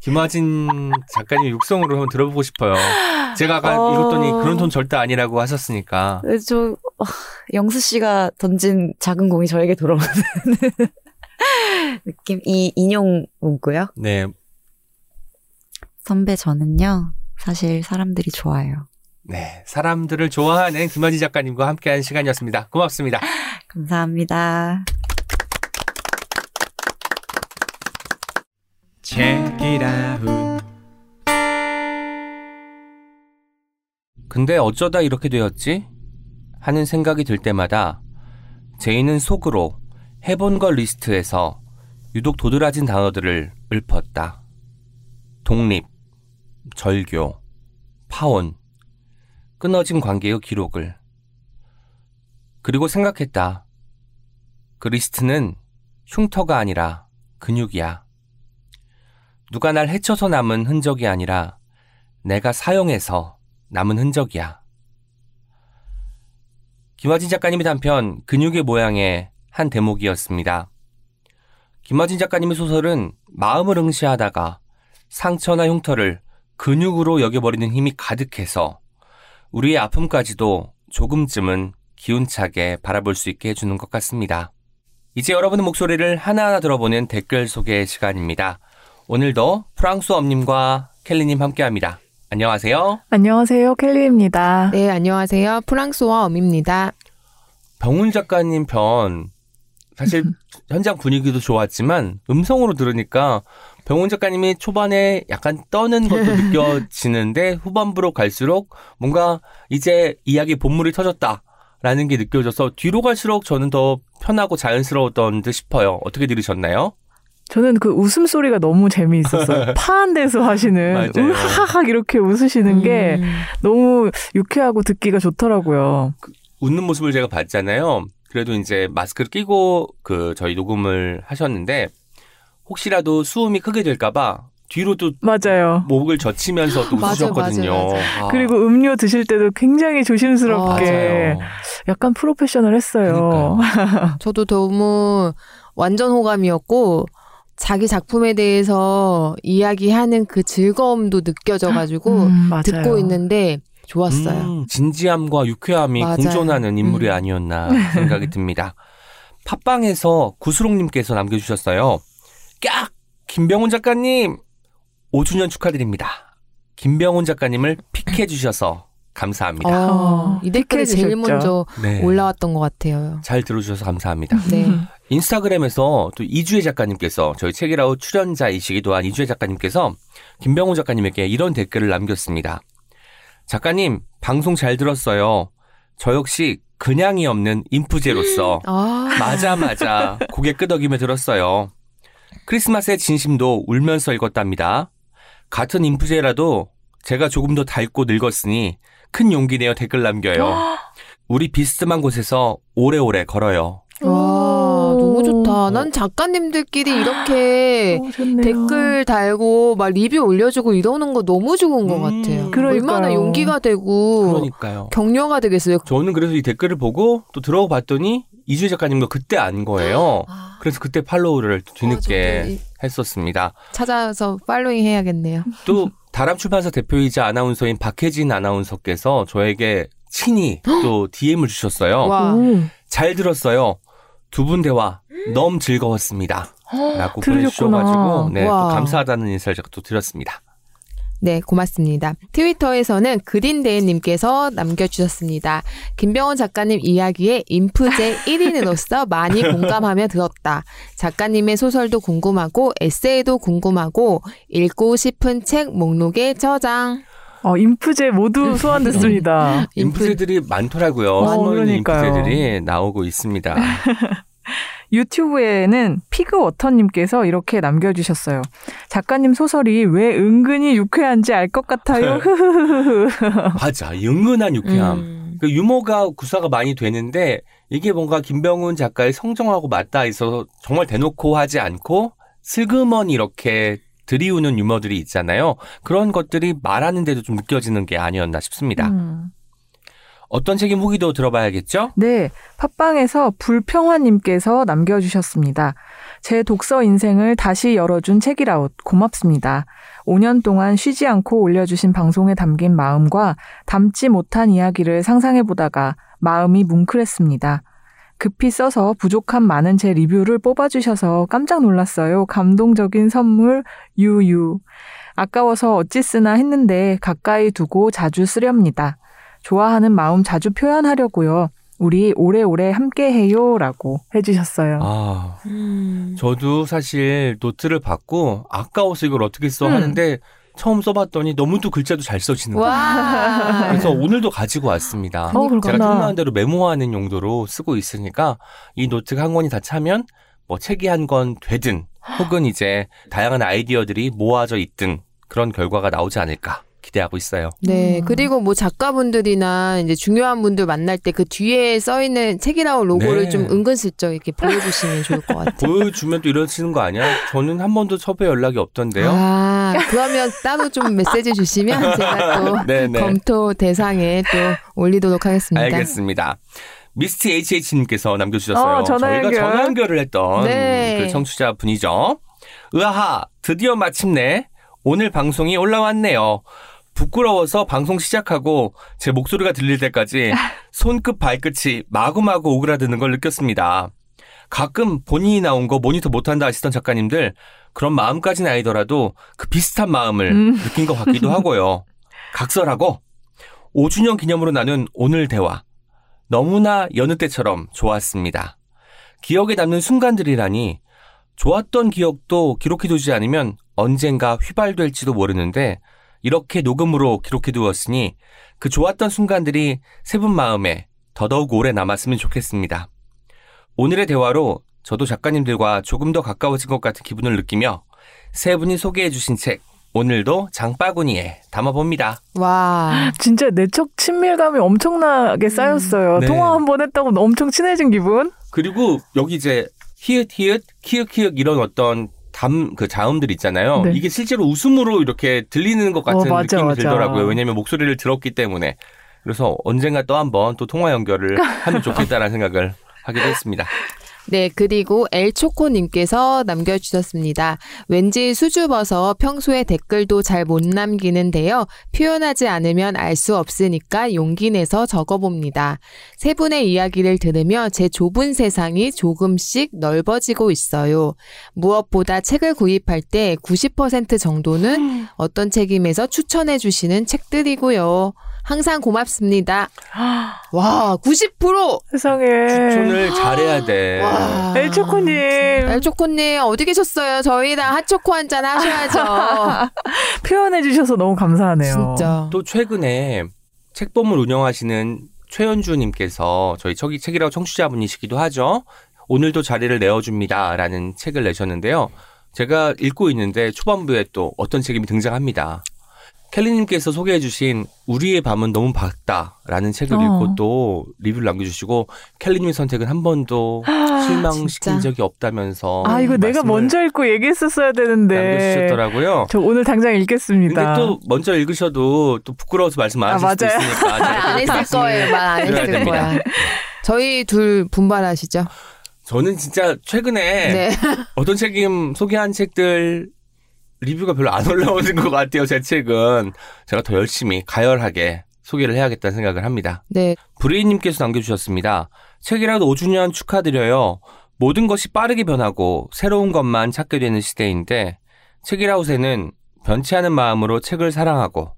김화진 작가님 육성으로 한번 들어보고 싶어요. 제가 아까 읽었더니 그런 톤 절대 아니라고 하셨으니까. 저 영수 씨가 던진 작은 공이 저에게 돌아오는 느낌. 이 인용 문구요? 네. 선배 저는요 사실 사람들이 좋아요. 네, 사람들을 좋아하는 김화진 작가님과 함께한 시간이었습니다. 고맙습니다. 감사합니다. Check it out. 근데 어쩌다 이렇게 되었지? 하는 생각이 들 때마다 제이는 속으로 해본 것 리스트에서 유독 도드라진 단어들을 읊었다. 독립, 절교, 파혼, 끊어진 관계의 기록을. 그리고 생각했다. 그 리스트는 흉터가 아니라 근육이야. 누가 날 해쳐서 남은 흔적이 아니라 내가 사용해서 남은 흔적이야. 김화진 작가님의 단편 근육의 모양의 한 대목이었습니다. 김화진 작가님의 소설은 마음을 응시하다가 상처나 흉터를 근육으로 여겨버리는 힘이 가득해서 우리의 아픔까지도 조금쯤은 기운차게 바라볼 수 있게 해주는 것 같습니다. 이제 여러분의 목소리를 하나하나 들어보는 댓글 소개 시간입니다. 오늘도 프랑스어님과 켈리님 함께합니다. 안녕하세요. 안녕하세요. 켈리입니다. 네, 안녕하세요. 프랑스어입니다. 병훈 작가님 편 사실 현장 분위기도 좋았지만 음성으로 들으니까 병훈 작가님이 초반에 약간 떠는 것도 느껴지는데 후반부로 갈수록 뭔가 이제 이야기 본물이 터졌다라는 게 느껴져서 뒤로 갈수록 저는 더 편하고 자연스러웠던 듯 싶어요. 어떻게 들으셨나요? 저는 그 웃음소리가 너무 재미있었어요. 파한대수 하시는 으하하 이렇게 웃으시는 게 너무 유쾌하고 듣기가 좋더라고요. 그, 웃는 모습을 제가 봤잖아요. 그래도 이제 마스크를 끼고 그 저희 녹음을 하셨는데 혹시라도 수음이 크게 될까 봐 뒤로 또 맞아요. 목을 젖히면서 또 웃으셨거든요. 맞아. 아. 그리고 음료 드실 때도 굉장히 조심스럽게 약간 프로페셔널했어요. 저도 너무 완전 호감이었고 자기 작품에 대해서 이야기하는 그 즐거움도 느껴져가지고 듣고 있는데 좋았어요. 진지함과 유쾌함이 맞아요. 공존하는 인물이 아니었나 생각이 듭니다. 팟빵에서 구수롱님께서 남겨주셨어요. 깍! 김병훈 작가님! 5주년 축하드립니다. 김병훈 작가님을 픽해 주셔서 감사합니다. 아, 이 댓글이 제일 먼저 네. 올라왔던 것 같아요. 잘 들어주셔서 감사합니다. 네. 인스타그램에서 또 이주혜 작가님께서 저희 책이라웃 출연자이시기도 한 이주혜 작가님께서 김병훈 작가님에게 이런 댓글을 남겼습니다. 작가님 방송 잘 들었어요. 저 역시 근향이 없는 인프제로서 맞아 고개 끄덕이며 들었어요. 크리스마스의 진심도 울면서 읽었답니다. 같은 인프제라도 제가 조금 더 닳고 늙었으니 큰 용기 내어 댓글 남겨요. 우리 비스듬한 곳에서 오래오래 걸어요. 와 너무 좋다. 난 작가님들끼리 이렇게 댓글 달고 막 리뷰 올려주고 이러는 거 너무 좋은 것 같아요. 그러니까요. 얼마나 용기가 되고 그러니까요. 격려가 되겠어요. 저는 그래서 이 댓글을 보고 또 들어봤더니 이주혜 작가님도 그때 안 거예요. 그래서 그때 팔로우를 뒤늦게 했었습니다. 찾아서 팔로잉 해야겠네요. 또 다람출판사 대표이자 아나운서인 박해진 아나운서께서 저에게 친히 또 DM을 주셨어요. 와. 잘 들었어요. 두 분 대화 너무 즐거웠습니다. 라고 보내주셔가지고 네, 또 감사하다는 인사를 제가 또 드렸습니다. 네, 고맙습니다. 트위터에서는 그린데이님께서 남겨주셨습니다. 김병훈 작가님 이야기에 인프제 1인으로서 많이 공감하며 들었다. 작가님의 소설도 궁금하고 에세이도 궁금하고 읽고 싶은 책 목록에 저장. 인프제 모두 소환됐습니다. 인프제들이 많더라고요. 그러니까요. 인프제들이 나오고 있습니다. 유튜브에는 피그워터님께서 이렇게 남겨주셨어요. 작가님 소설이 왜 은근히 유쾌한지 알 것 같아요. 맞아. 은근한 유쾌함. 그 유머가 구사가 많이 되는데 이게 뭔가 김병훈 작가의 성정하고 맞닿아 있어서 정말 대놓고 하지 않고 슬그머니 이렇게 들이우는 유머들이 있잖아요. 그런 것들이 말하는데도 좀 느껴지는 게 아니었나 싶습니다. 어떤 책인 후기도 들어봐야겠죠? 네. 팟빵에서 불평화님께서 남겨주셨습니다. 제 독서 인생을 다시 열어준 책이라웃 고맙습니다. 5년 동안 쉬지 않고 올려주신 방송에 담긴 마음과 담지 못한 이야기를 상상해보다가 마음이 뭉클했습니다. 급히 써서 부족한 많은 제 리뷰를 뽑아주셔서 깜짝 놀랐어요. 감동적인 선물 유유. 아까워서 어찌 쓰나 했는데 가까이 두고 자주 쓰렵니다. 좋아하는 마음 자주 표현하려고요. 우리 오래오래 함께해요. 라고 해주셨어요. 아, 저도 사실 노트를 받고 아까워서 이걸 어떻게 써 하는데 처음 써봤더니 너무도 글자도 잘 써지는 거예요. 그래서 오늘도 가지고 왔습니다. 제가 틈나는 대로 메모하는 용도로 쓰고 있으니까 이 노트가 한 권이 다 차면 뭐 책이 한 권 되든 혹은 이제 다양한 아이디어들이 모아져 있든 그런 결과가 나오지 않을까. 기대하고 있어요. 네, 그리고 뭐 작가분들이나 이제 중요한 분들 만날 때 그 뒤에 써 있는 책이라고 로고를 네. 좀 은근슬쩍 이렇게 보여주시면 좋을 것 같아요. 보여주면 또 이러시는 거 아니야? 저는 한 번도 섭외 연락이 없던데요. 아, 그러면 따로 좀 메시지 주시면 제가 또 네네. 검토 대상에 또 올리도록 하겠습니다. 알겠습니다. 미스트 HH님께서 남겨주셨어요. 저희가 전화 연결을 했던 그 청취자 분이죠. 으아하, 드디어 마침내 오늘 방송이 올라왔네요. 부끄러워서 방송 시작하고 제 목소리가 들릴 때까지 손끝 발끝이 마구마구 오그라드는 걸 느꼈습니다. 가끔 본인이 나온 거 모니터 못한다 하시던 작가님들 그런 마음까지는 아니더라도 그 비슷한 마음을 느낀 것 같기도 하고요. 각설하고 5주년 기념으로 나눈 오늘 대화 너무나 여느 때처럼 좋았습니다. 기억에 남는 순간들이라니 좋았던 기억도 기록해두지 않으면 언젠가 휘발될지도 모르는데 이렇게 녹음으로 기록해두었으니 그 좋았던 순간들이 세 분 마음에 더더욱 오래 남았으면 좋겠습니다. 오늘의 대화로 저도 작가님들과 조금 더 가까워진 것 같은 기분을 느끼며 세 분이 소개해 주신 책 오늘도 장바구니에 담아봅니다. 와, 진짜 내적 친밀감이 엄청나게 쌓였어요. 네. 통화 한번 했다고 엄청 친해진 기분. 그리고 여기 이제 히읗히읗, 키읔키읔 이런 어떤 그 자음들 있잖아요. 네. 이게 실제로 웃음으로 이렇게 들리는 것 같은 맞아, 느낌이 맞아. 들더라고요. 왜냐하면 목소리를 들었기 때문에. 그래서 언젠가 또 한 번 또 통화 연결을 하면 좋겠다라는 생각을 하기도 했습니다. 네, 그리고 엘초코님께서 남겨주셨습니다. 왠지 수줍어서 평소에 댓글도 잘 못 남기는데요. 표현하지 않으면 알 수 없으니까 용기 내서 적어봅니다. 세 분의 이야기를 들으며 제 좁은 세상이 조금씩 넓어지고 있어요. 무엇보다 책을 구입할 때 90% 정도는 어떤 책임에서 추천해 주시는 책들이고요. 항상 고맙습니다. 와, 90%! 세상에. 추천을 잘해야 돼. 엘초코님. 엘초코님, 어디 계셨어요? 저희랑 핫초코 한잔 하셔야죠. 표현해주셔서 너무 감사하네요. 진짜. 또 최근에 책범을 운영하시는 최연주님께서 저희 책이라고 청취자분이시기도 하죠. 오늘도 자리를 내어줍니다. 라는 책을 내셨는데요. 제가 읽고 있는데 초반부에 또 어떤 책임이 등장합니다. 켈리님께서 소개해주신 우리의 밤은 너무 밝다라는 책을 읽고 또 리뷰를 남겨주시고 켈리님의 선택은 한 번도 실망시킨 적이 없다면서 아 이거 내가 먼저 읽고 얘기했었어야 되는데 남겨주셨더라고요. 저 오늘 당장 읽겠습니다. 근데 또 먼저 읽으셔도 또 부끄러워서 말씀 안 하실 수도 있으니까 말 안 했을 거예요. 말 안 했을 거야. 저희 둘 분발하시죠. 저는 진짜 최근에 네. 어떤 책임 소개한 책들 리뷰가 별로 안 올라오는 것 같아요. 제 책은 제가 더 열심히 가열하게 소개를 해야겠다는 생각을 합니다. 네. 브레이님께서 남겨주셨습니다. 책이라도 5주년 축하드려요. 모든 것이 빠르게 변하고 새로운 것만 찾게 되는 시대인데 책이라웃에는 변치 않은 마음으로 책을 사랑하고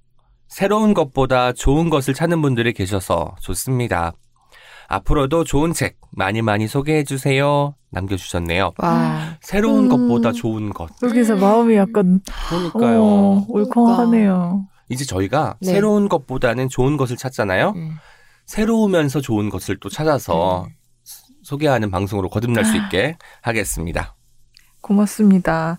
새로운 것보다 좋은 것을 찾는 분들이 계셔서 좋습니다. 앞으로도 좋은 책 많이 많이 소개해 주세요. 남겨주셨네요. 와. 새로운 것보다 좋은 것. 여기서 마음이 약간 그러니까요. 울컥하네요. 이제 저희가 네. 새로운 것보다는 좋은 것을 찾잖아요. 새로우면서 좋은 것을 또 찾아서 소개하는 방송으로 거듭날 수 있게 하겠습니다. 고맙습니다.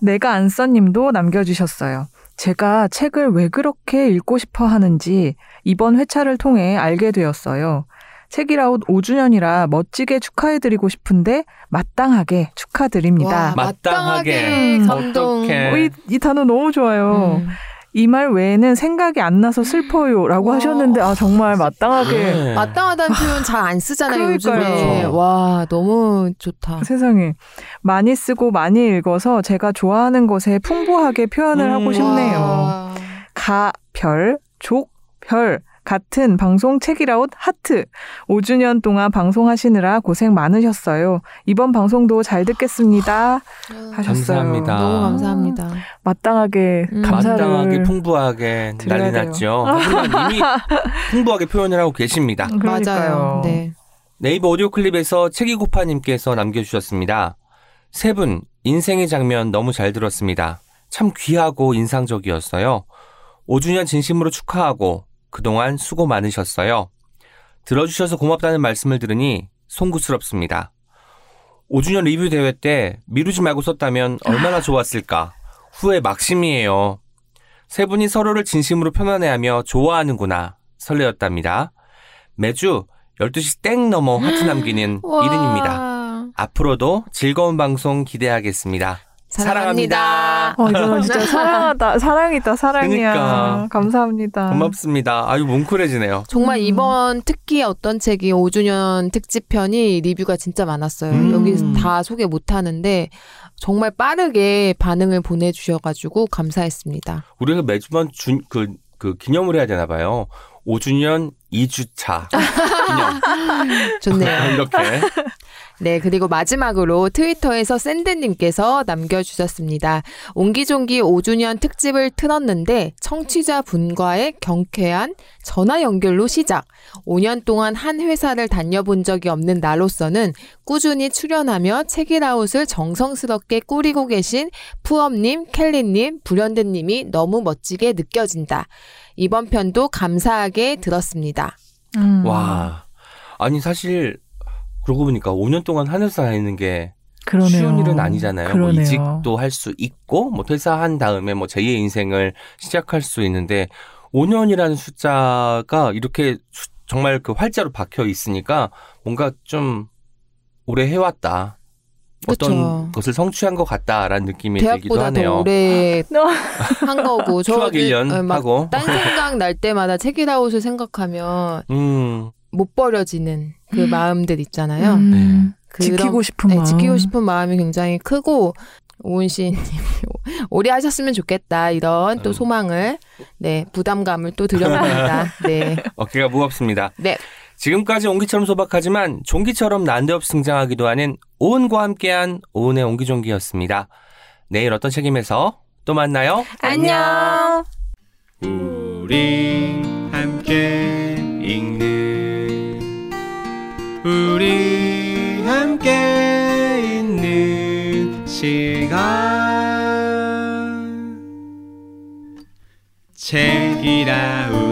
내가 안 써님도 남겨주셨어요. 제가 책을 왜 그렇게 읽고 싶어 하는지 이번 회차를 통해 알게 되었어요. 책이라웃 5주년이라 멋지게 축하해드리고 싶은데 마땅하게 축하드립니다. 와, 마땅하게. 감동. 이 단어 너무 좋아요. 이 말 외에는 생각이 안 나서 슬퍼요 라고 하셨는데 아 정말 마땅하게. 네. 마땅하다는 표현 잘 안 쓰잖아요. 그러니까요. 요즘에. 와 너무 좋다. 세상에. 많이 쓰고 많이 읽어서 제가 좋아하는 것에 풍부하게 표현을 하고 싶네요. 와. 가, 별, 족, 별. 같은 방송 책이라웃 하트 5주년 동안 방송하시느라 고생 많으셨어요. 이번 방송도 잘 듣겠습니다. 하셨어요. 감사합니다. 너무 감사합니다. 마땅하게 감사를 마땅하게 풍부하게 난리 났죠. 하지만 이미 풍부하게 표현을 하고 계십니다. 맞아요. 네. 네이버 오디오 클립에서 책이고파님께서 남겨주셨습니다. 세 분 인생의 장면 너무 잘 들었습니다. 참 귀하고 인상적이었어요. 5주년 진심으로 축하하고 그동안 수고 많으셨어요. 들어주셔서 고맙다는 말씀을 들으니 송구스럽습니다. 5주년 리뷰 대회 때 미루지 말고 썼다면 얼마나 좋았을까. 후회 막심이에요. 세 분이 서로를 진심으로 편안해하며 좋아하는구나 설레었답니다. 매주 12시 땡 넘어 하트 남기는 이른입니다. 앞으로도 즐거운 방송 기대하겠습니다. 사랑합니다. 이거는 진짜 사랑하다. 사랑이다. 사랑이야. 그러니까. 감사합니다. 고맙습니다. 아유 뭉클해지네요. 정말 이번 특히 어떤 책이 5주년 특집편이 리뷰가 진짜 많았어요. 여기 다 소개 못하는데 정말 빠르게 반응을 보내주셔가지고 감사했습니다. 우리가 매주만 그 기념을 해야 되나 봐요. 5주년 2주차 기념. 좋네요. 이렇게. 네, 그리고 마지막으로 트위터에서 샌드님께서 남겨주셨습니다. 옹기종기 5주년 특집을 틀었는데 청취자분과의 경쾌한 전화 연결로 시작. 5년 동안 한 회사를 다녀본 적이 없는 나로서는 꾸준히 출연하며 책이라웃을 정성스럽게 꾸리고 계신 푸엄님, 켈리님, 불현듯님이 너무 멋지게 느껴진다. 이번 편도 감사하게 들었습니다. 와, 아니 사실 그러고 보니까 5년 동안 하늘사 다니는 게 그러네요. 쉬운 일은 아니잖아요. 뭐 이직도 할 수 있고 뭐 퇴사한 다음에 뭐 제2의 인생을 시작할 수 있는데 5년이라는 숫자가 이렇게 정말 그 활자로 박혀 있으니까 뭔가 좀 오래 해왔다. 어떤 그쵸. 것을 성취한 것 같다라는 느낌이 들기도 하네요. 대학보다 더 오래 한 거고. 추억 1년 하고. 딴 생각 날 때마다 책이라웃을 생각하면 못 버려지는 그 마음들 있잖아요. 그런, 지키고 싶은 마음. 네, 지키고 싶은 마음이 굉장히 크고 오은 씨님 오래 하셨으면 좋겠다. 이런 또 소망을 네 부담감을 또 드려봅니다. 네. 어깨가 무겁습니다. 네. 지금까지 옹기처럼 소박하지만 종기처럼 난데없이 등장하기도 하는 오은과 함께한 오은의 옹기종기였습니다. 내일 어떤 책임에서 또 만나요. 안녕. 우리 함께 읽는 우리 함께 있는 시간 책이라